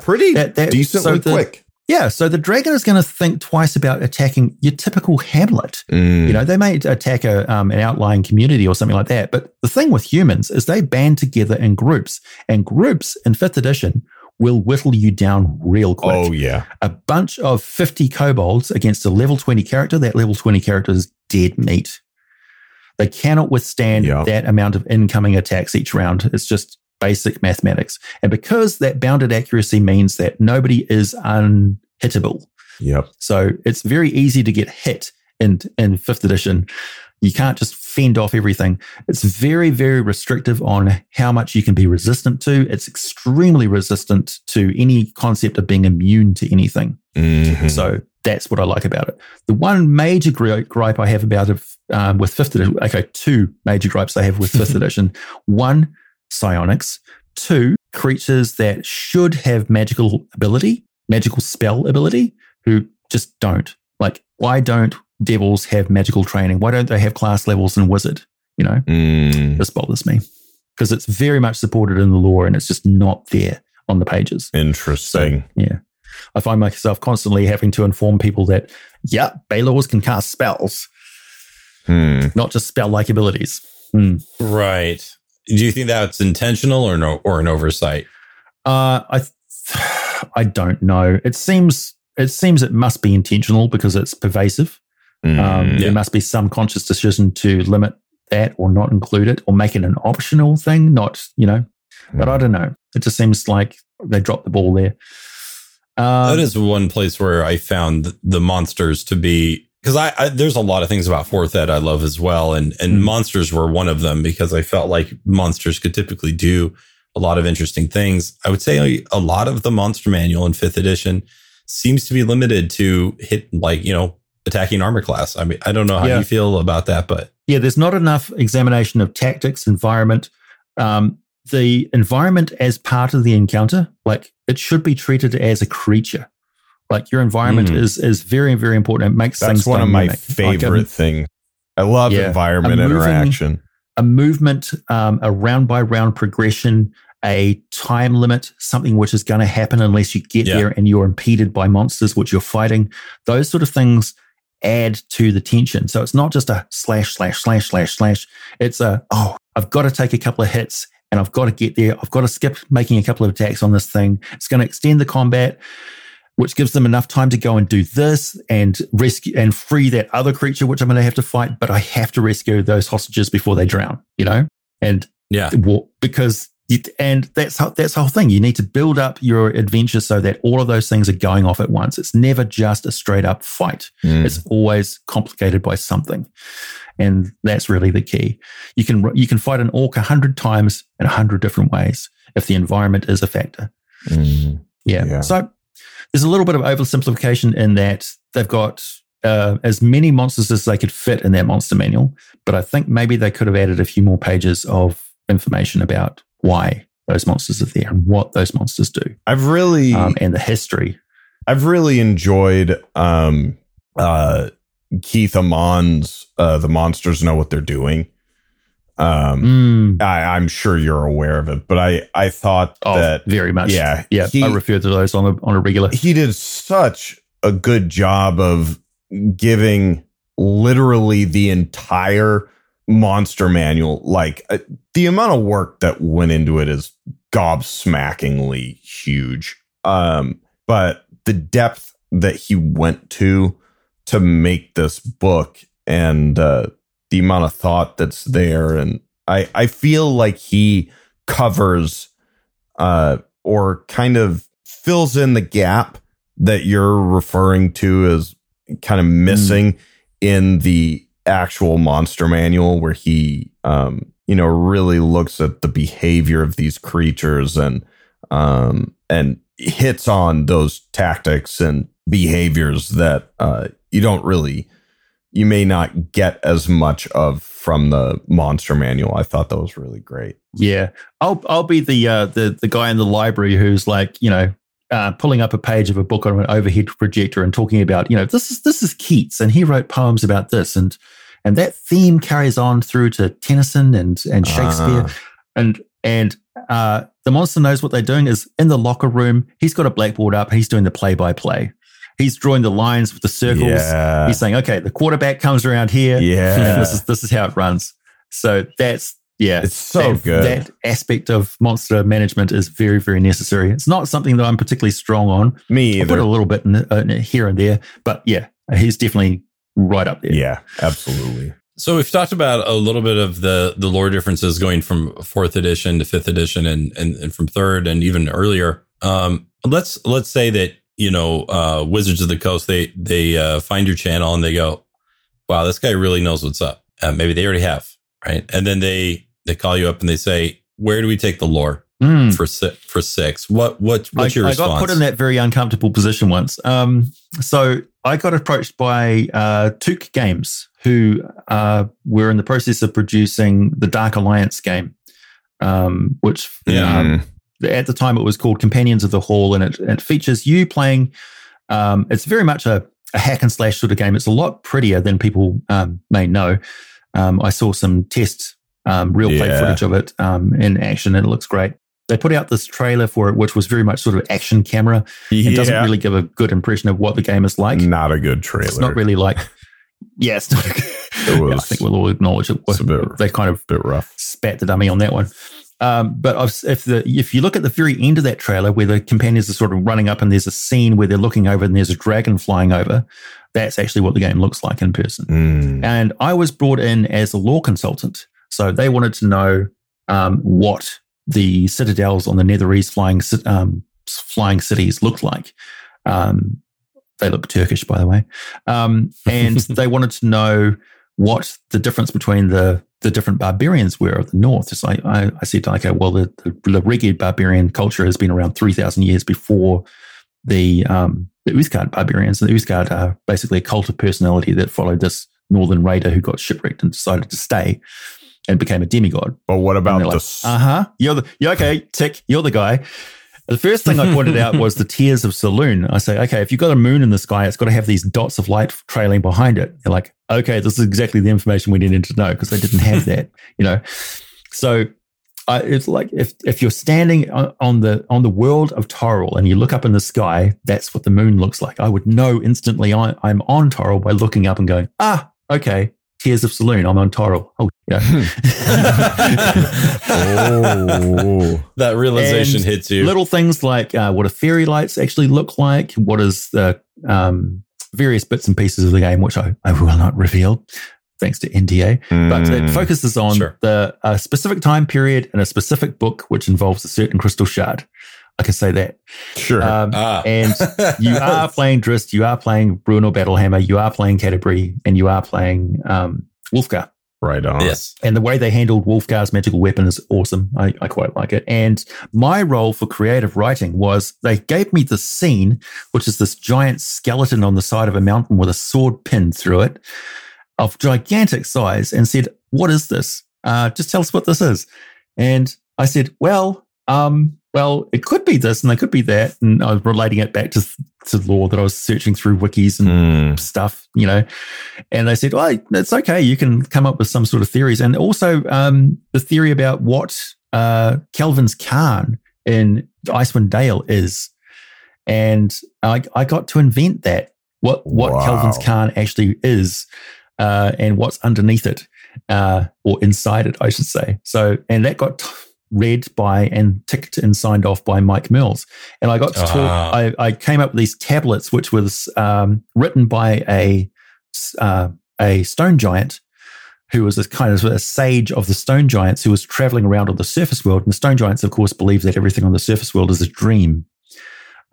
Pretty decently quick. Yeah, so the dragon is going to think twice about attacking your typical hamlet. Mm. You know, they may attack an outlying community or something like that. But the thing with humans is they band together in groups. And groups in 5th edition will whittle you down real quick. Oh, yeah. A bunch of 50 kobolds against a level 20 character. That level 20 character is dead meat. They cannot withstand that amount of incoming attacks each round. It's just basic mathematics. And because that bounded accuracy means that nobody is unhittable. Yep. So it's very easy to get hit in 5th edition. You can't just fend off everything. It's very, very restrictive on how much you can be resistant to. It's extremely resistant to any concept of being immune to anything. Mm-hmm. So that's what I like about it. The one major gripe I have about it with 5th edition, okay, two major gripes I have with 5th edition. One, psionics. Two, creatures that should have magical spell ability, who just don't. Like, why don't devils have magical training? Why don't they have class levels in wizard? You know, this bothers me because it's very much supported in the lore and it's just not there on the pages. Interesting. So, yeah. I find myself constantly having to inform people that, Baylors can cast spells, not just spell-like abilities. Mm. Right. Do you think that's intentional or no, or an oversight? I don't know. It seems it must be intentional because it's pervasive. There must be some conscious decision to limit that or not include it or make it an optional thing, not, But I don't know. It just seems like they dropped the ball there. That is one place where I found the monsters to be. Because there's a lot of things about 4th that I love as well. And monsters were one of them because I felt like monsters could typically do a lot of interesting things. I would say a lot of the monster manual in 5th edition seems to be limited to hit, attacking armor class. I mean, I don't know how you feel about that, but... Yeah, there's not enough examination of tactics, environment. The environment as part of the encounter, it should be treated as a creature. Your environment is very, very important. It makes things dynamic. That's one of my favorite things. I love environment interaction. A movement, a round-by-round progression, a time limit, something which is going to happen unless you get there and you're impeded by monsters which you're fighting. Those sort of things add to the tension. So it's not just a slash, slash, slash, slash, slash. It's I've got to take a couple of hits and I've got to get there. I've got to skip making a couple of attacks on this thing. It's going to extend the combat, which gives them enough time to go and do this and rescue and free that other creature, which I'm going to have to fight, but I have to rescue those hostages before they drown, And that's the whole thing. You need to build up your adventure so that all of those things are going off at once. It's never just a straight up fight. Mm. It's always complicated by something. And that's really the key. You can fight an orc 100 times in 100 different ways if the environment is a factor. Mm. Yeah. So there's a little bit of oversimplification in that they've got as many monsters as they could fit in their monster manual, but I think maybe they could have added a few more pages of information about why those monsters are there and what those monsters do. I've really... and the history. I've really enjoyed Keith Amon's The Monsters Know What They're Doing. I'm sure you're aware of it, but I thought that very much. Yeah. I refer to those on a regular. He did such a good job of giving literally the entire monster manual. The amount of work that went into it is gobsmackingly huge. But the depth that he went to make this book and, the amount of thought that's there. And I feel like he covers or kind of fills in the gap that you're referring to as kind of missing in the actual monster manual, where he, really looks at the behavior of these creatures and hits on those tactics and behaviors that you may not get as much of from the monster manual. I thought that was really great. Yeah, I'll be the guy in the library who's like, pulling up a page of a book on an overhead projector and talking about, this is Keats and he wrote poems about this, and that theme carries on through to Tennyson and Shakespeare, and the monster knows what they're doing is in the locker room. He's got a blackboard up. He's doing the play-by-play. He's drawing the lines with the circles. Yeah. He's saying, okay, the quarterback comes around here. Yeah. This is how it runs. So it's so good. That aspect of monster management is very, very necessary. It's not something that I'm particularly strong on. Me either. I put a little bit in here and there, but yeah, he's definitely right up there. Yeah, absolutely. So we've talked about a little bit of the lore differences going from 4th edition to 5th edition and from 3rd and even earlier. Let's say that, Wizards of the Coast, they find your channel and they go, wow, this guy really knows what's up. Maybe they already have, right? And then they call you up and they say, where do we take the lore for 6? What's your response? I got put in that very uncomfortable position once. So I got approached by Took Games, who were in the process of producing the Dark Alliance game, which... at the time, it was called Companions of the Hall, and it features you playing. It's very much a hack and slash sort of game. It's a lot prettier than people may know. I saw some test real play footage of it in action, and it looks great. They put out this trailer for it, which was very much sort of action camera. Yeah. It doesn't really give a good impression of what the game is like. Not a good trailer. It's not really like... Yes, yeah, I think we'll all acknowledge it. They kind of bit rough. Spat the dummy on that one. But if you look at the very end of that trailer where the companions are sort of running up and there's a scene where they're looking over and there's a dragon flying over, that's actually what the game looks like in person. And I was brought in as a lore consultant. So they wanted to know what the citadels on the Netherese flying cities looked like. They look Turkish, by the way. And they wanted to know what the difference between the different barbarians were of the north. It's like, I said, okay, well, the Regi barbarian culture has been around 3,000 years before the Uthgardt barbarians. And the Uthgardt are basically a cult of personality that followed this northern raider who got shipwrecked and decided to stay and became a demigod. But what about this? Like, you're the guy. The first thing I pointed out was the Tears of Selûne. I say, okay, if you've got a moon in the sky, it's got to have these dots of light trailing behind it. They're like, okay, this is exactly the information we needed to know because they didn't have that, So it's like if you're standing on the world of Toril and you look up in the sky, that's what the moon looks like. I would know instantly I'm on Toril by looking up and going, okay. Tears of Selûne, I'm on Toril. Oh, yeah. That realization hits you. Little things like what do fairy lights actually look like? What is the various bits and pieces of the game, which I will not reveal, thanks to NDA. But it focuses on a specific time period and a specific book, which involves a certain crystal shard. I can say that. Sure. And you are playing Drizzt, you are playing Bruinor Battlehammer, you are playing Canterbury, and you are playing Wolfgar. Right on. Yes. And the way they handled Wolfgar's magical weapon is awesome. I quite like it. And my role for creative writing was they gave me the scene, which is this giant skeleton on the side of a mountain with a sword pinned through it of gigantic size, and said, what is this? Just tell us what this is. And I said, well, it could be this and it could be that. And I was relating it back to lore that I was searching through wikis and stuff, And they said, well, it's okay. You can come up with some sort of theories. And also the theory about what Kelvin's Cairn in Icewind Dale is. And I got to invent that, what Kelvin's Cairn actually is and what's underneath it or inside it, I should say. So, and that got... read by and ticked and signed off by Mike Mills. And I got to talk, I came up with these tablets, which was written by a stone giant who was this kind of a sage of the stone giants who was traveling around on the surface world. And the stone giants, of course, believe that everything on the surface world is a dream,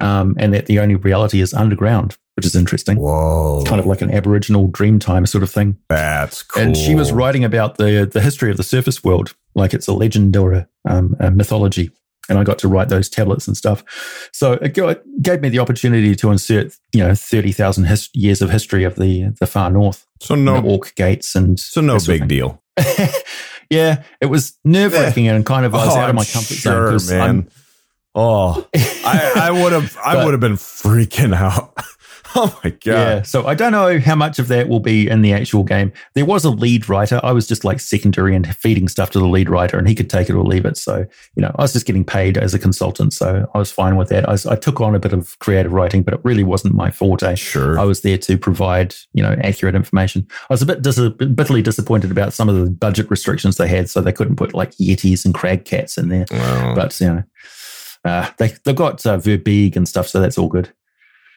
and that the only reality is underground, which is interesting. Whoa. It's kind of like an Aboriginal Dreamtime sort of thing. That's cool. And she was writing about the history of the surface world, like it's a legend or a mythology. And I got to write those tablets and stuff. So it gave me the opportunity to insert, 30,000 years of history of the far north. So no orc gates and so no big deal. Yeah, it was nerve-wracking and kind of I was out of my comfort zone. Sure, man. I would have been freaking out. Oh my god! Yeah, so I don't know how much of that will be in the actual game. There was a lead writer. I was just like secondary and feeding stuff to the lead writer, and he could take it or leave it. So I was just getting paid as a consultant, so I was fine with that. I took on a bit of creative writing, but it really wasn't my forte. Sure, I was there to provide accurate information. I was a bit bitterly disappointed about some of the budget restrictions they had, so they couldn't put like yetis and crag cats in there. Wow. But they've got Verbeeg and stuff, so that's all good.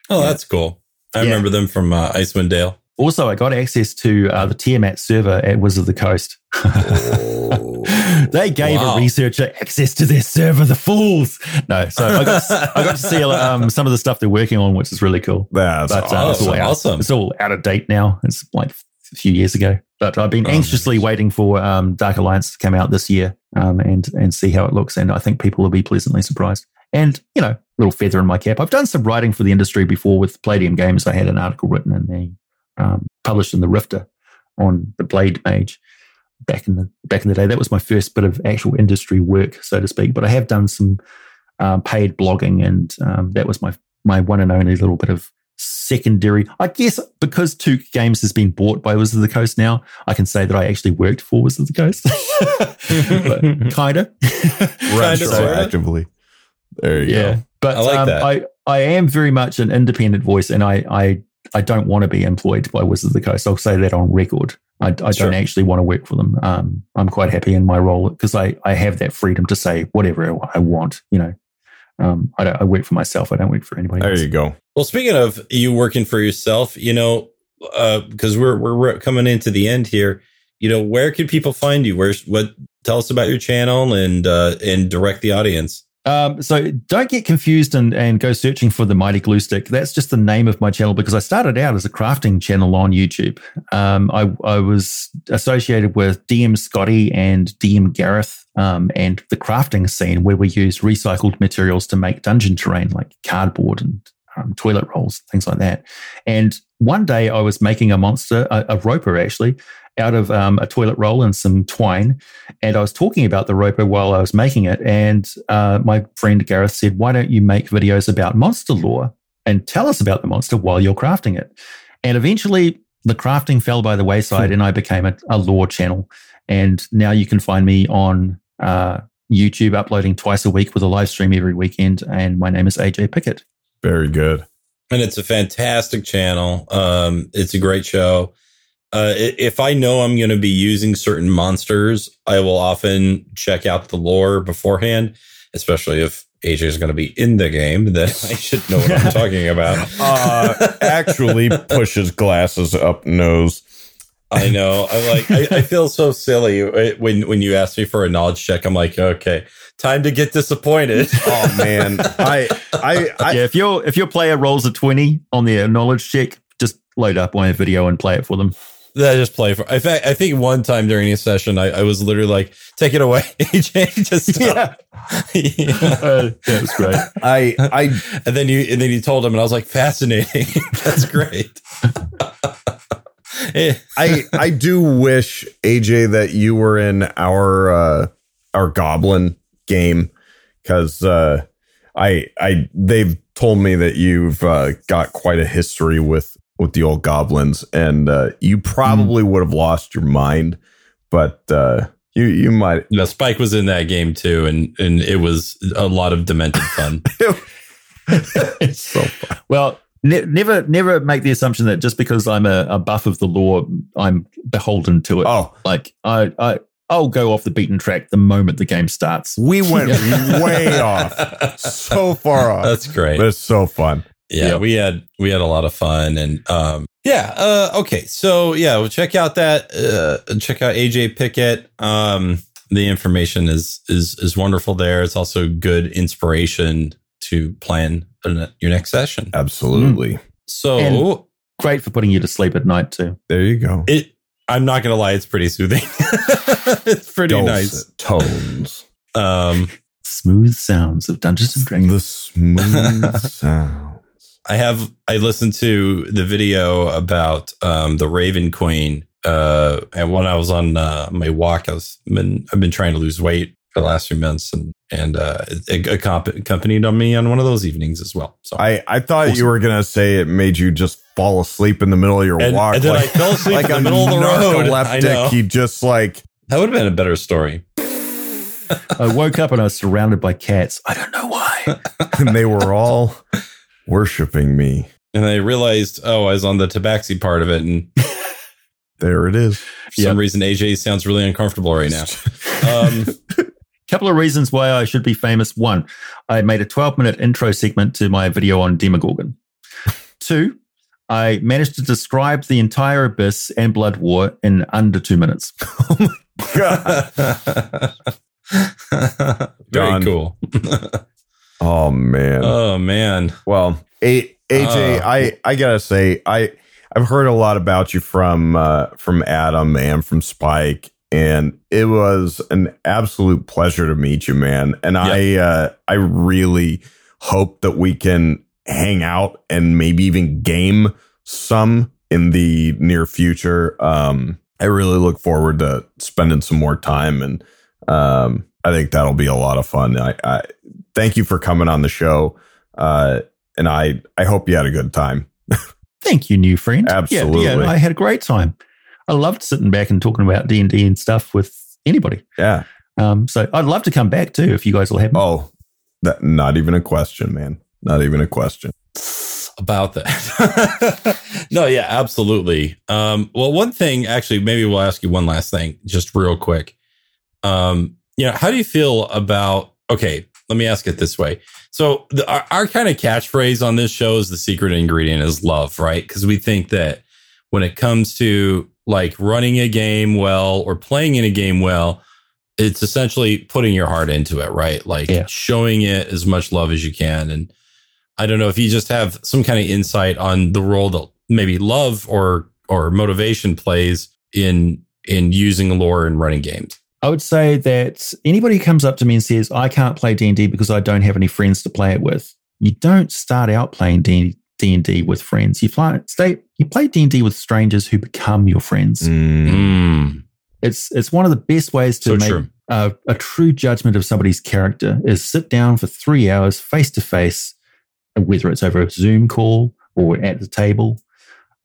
Oh, yeah. That's cool. I remember them from Icewind Dale. Also, I got access to the Tiamat server at Wizards of the Coast. They gave a researcher access to their server, the fools. No, so I got to see some of the stuff they're working on, which is really cool. That's awesome. It's all out of date now. It's like a few years ago. But I've been anxiously waiting for Dark Alliance to come out this year and see how it looks. And I think people will be pleasantly surprised. And, little feather in my cap. I've done some writing for the industry before with Palladium Games. I had an article written and they published in the Rifter on the Blade Mage back in the day. That was my first bit of actual industry work, so to speak. But I have done some paid blogging, and that was my one and only little bit of secondary. I guess because Took Games has been bought by Wizards of the Coast now, I can say that I actually worked for Wizards of the Coast. But kinda. Right, so actively. There you go. But I like that. I am very much an independent voice, and I don't want to be employed by Wizards of the Coast. I'll say that on record. I don't actually want to work for them. I'm quite happy in my role because I have that freedom to say whatever I want. I work for myself. I don't work for anybody else. There you go. Well, speaking of you working for yourself, because we're coming into the end here, where can people find you? Tell us about your channel and direct the audience. So don't get confused and go searching for the Mighty Glue Stick. That's just the name of my channel because I started out as a crafting channel on YouTube. I was associated with DM Scotty and DM Gareth and the crafting scene where we use recycled materials to make dungeon terrain like cardboard and toilet rolls, things like that. And one day I was making a monster, a roper actually, out of a toilet roll and some twine. And I was talking about the roper while I was making it. And my friend Gareth said, why don't you make videos about monster lore and tell us about the monster while you're crafting it? And eventually the crafting fell by the wayside and I became a lore channel. And now you can find me on YouTube uploading twice a week with a live stream every weekend. And my name is A.J. Pickett. Very good. And it's a fantastic channel. It's a great show. If I know I'm going to be using certain monsters, I will often check out the lore beforehand, especially if AJ is going to be in the game, then I should know what I'm talking about. Actually pushes glasses up nose. I know. I feel so silly when you ask me for a knowledge check. I'm like, okay, time to get disappointed. Oh man. If your player rolls a 20 on their knowledge check, just load up my video and play it for them. I just play for. In fact, I think one time during a session, I was literally like, "Take it away, AJ." Just stop. That was great. And then you told him, and I was like, "Fascinating. That's great." I do wish, AJ, that you were in our goblin game because they've told me that you've got quite a history with the old goblins, and you probably would have lost your mind, but you might. No, Spike was in that game too, and it was a lot of demented fun. It's so fun. Well, never make the assumption that just because I'm a buff of the lore, I'm beholden to it. Oh, like I'll go off the beaten track the moment the game starts. We went way off, so far off. That's great. But it's so fun. Yeah, we had a lot of fun, and Yeah. Okay. So yeah, we'll check out that. Check out A.J. Pickett. The information is wonderful there. It's also good inspiration to plan your next session. Absolutely. Mm-hmm. So and great for putting you to sleep at night too. There you go. I'm not gonna lie, it's pretty soothing. It's pretty dulcet nice tones. Smooth sounds of Dungeons and Dragons. The smooth sounds. I listened to the video about the Raven Queen. And when I was on my walk, I've been trying to lose weight for the last few months, and it accompanied on me on one of those evenings as well. So I thought you were gonna say it made you just fall asleep in the middle of your walk, and then I fell asleep like in the middle of the road. I know. He just like that would have been a better story. I woke up and I was surrounded by cats. I don't know why, and they were all worshiping me. And I realized, I was on the Tabaxi part of it, and. There it is. For some reason, AJ sounds really uncomfortable right now. Couple of reasons why I should be famous. One, I made a 12-minute intro segment to my video on Demogorgon. Two, I managed to describe the entire Abyss and Blood War in under 2 minutes. Oh, my God. Very cool. Oh, man. Well, AJ, I got to say, I've heard a lot about you from Adam and from Spike, and it was an absolute pleasure to meet you, man. And yep. I really hope that we can hang out and maybe even game some in the near future. I really look forward to spending some more time, and I think that'll be a lot of fun. I thank you for coming on the show, and I hope you had a good time. Thank you, new friend. Absolutely. Yeah, I had a great time. I loved sitting back and talking about D&D and stuff with anybody. Yeah. So I'd love to come back too, if you guys will have me. Oh, that, not even a question, man. Not even a question. About that. No, yeah, absolutely. Well, one thing, actually, maybe we'll ask you one last thing, just real quick. How do you feel about, okay, let me ask it this way. So our kind of catchphrase on this show is the secret ingredient is love, right? Because we think that when it comes to like running a game well or playing in a game well, it's essentially putting your heart into it, right? Like showing it as much love as you can. And I don't know if you just have some kind of insight on the role that maybe love or motivation plays in using lore and running games. I would say that anybody who comes up to me and says, I can't play D&D because I don't have any friends to play it with. You don't start out playing D&D with friends. You play D&D with strangers who become your friends. Mm. It's one of the best ways to make a true judgment of somebody's character is sit down for 3 hours face-to-face, whether it's over a Zoom call or at the table.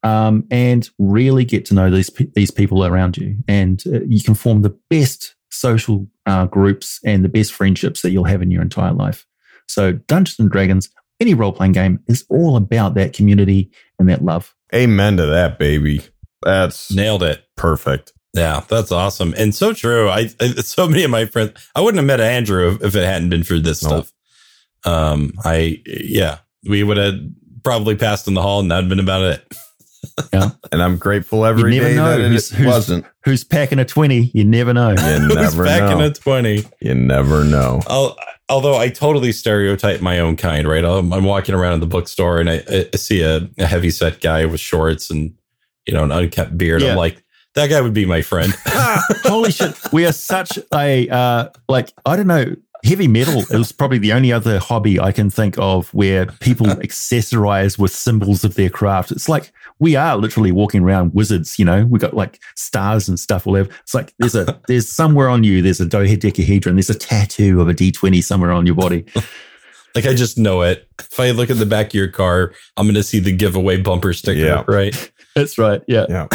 And really get to know these people around you, and you can form the best social groups and the best friendships that you'll have in your entire life. So Dungeons and Dragons, any role-playing game, is all about that community and that love. Amen to that, baby. That's nailed it. Perfect. Yeah, that's awesome and so true. I so many of my friends, I wouldn't have met Andrew if it hadn't been for this stuff. We would have probably passed in the hall, and that'd been about it. Yeah, and I'm grateful every day that it wasn't. Who's packing a 20? You never know. You never know. Although I totally stereotype my own kind, right? I'm walking around in the bookstore and I see a heavyset guy with shorts and an unkempt beard. Yeah. I'm like, that guy would be my friend. Holy shit! We are such a I don't know. Heavy metal is probably the only other hobby I can think of where people accessorize with symbols of their craft. It's like we are literally walking around wizards, we got like stars and stuff all over. It's like there's somewhere on you, there's a dodecahedron, there's a tattoo of a D20 somewhere on your body. Like I just know it. If I look at the back of your car, I'm going to see the giveaway bumper sticker, right? That's right, yeah.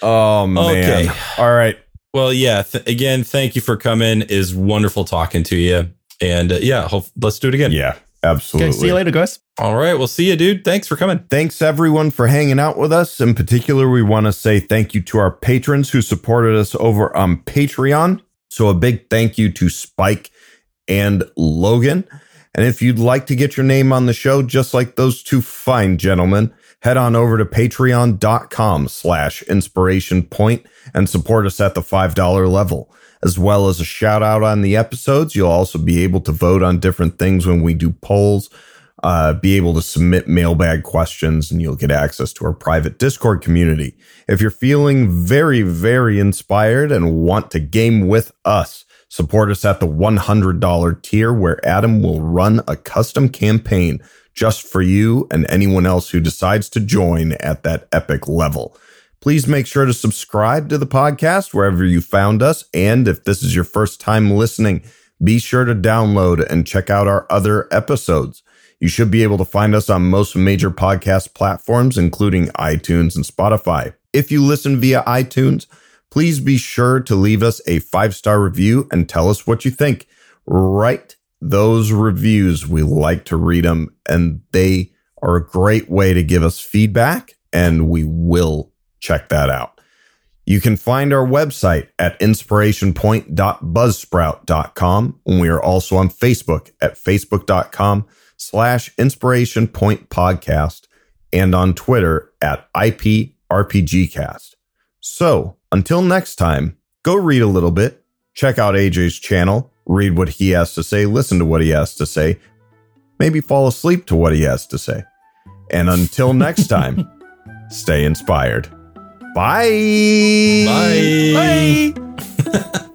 Oh, man. Okay. All right. Well, yeah. Again, thank you for coming. It is wonderful talking to you. And let's do it again. Yeah, absolutely. Okay, see you later, guys. All right. We'll see you, dude. Thanks for coming. Thanks, everyone, for hanging out with us. In particular, we want to say thank you to our patrons who supported us over on Patreon. So a big thank you to Spike and Logan. And if you'd like to get your name on the show, just like those two fine gentlemen, head on over to patreon.com/inspirationpoint and support us at the $5 level. As well as a shout out on the episodes, you'll also be able to vote on different things when we do polls, be able to submit mailbag questions, and you'll get access to our private Discord community. If you're feeling very, very inspired and want to game with us, support us at the $100 tier, where Adam will run a custom campaign just for you and anyone else who decides to join at that epic level. Please make sure to subscribe to the podcast wherever you found us. And if this is your first time listening, be sure to download and check out our other episodes. You should be able to find us on most major podcast platforms, including iTunes and Spotify. If you listen via iTunes, please be sure to leave us a 5-star review and tell us what you think. Write those reviews. We like to read them, and they are a great way to give us feedback, and we will check that out. You can find our website at inspirationpoint.buzzsprout.com, and we are also on Facebook at facebook.com/inspirationpointpodcast and on Twitter at IPRPGcast. So, until next time, go read a little bit, check out AJ's channel, read what he has to say, listen to what he has to say, maybe fall asleep to what he has to say. And until next time, stay inspired. Bye! Bye! Bye!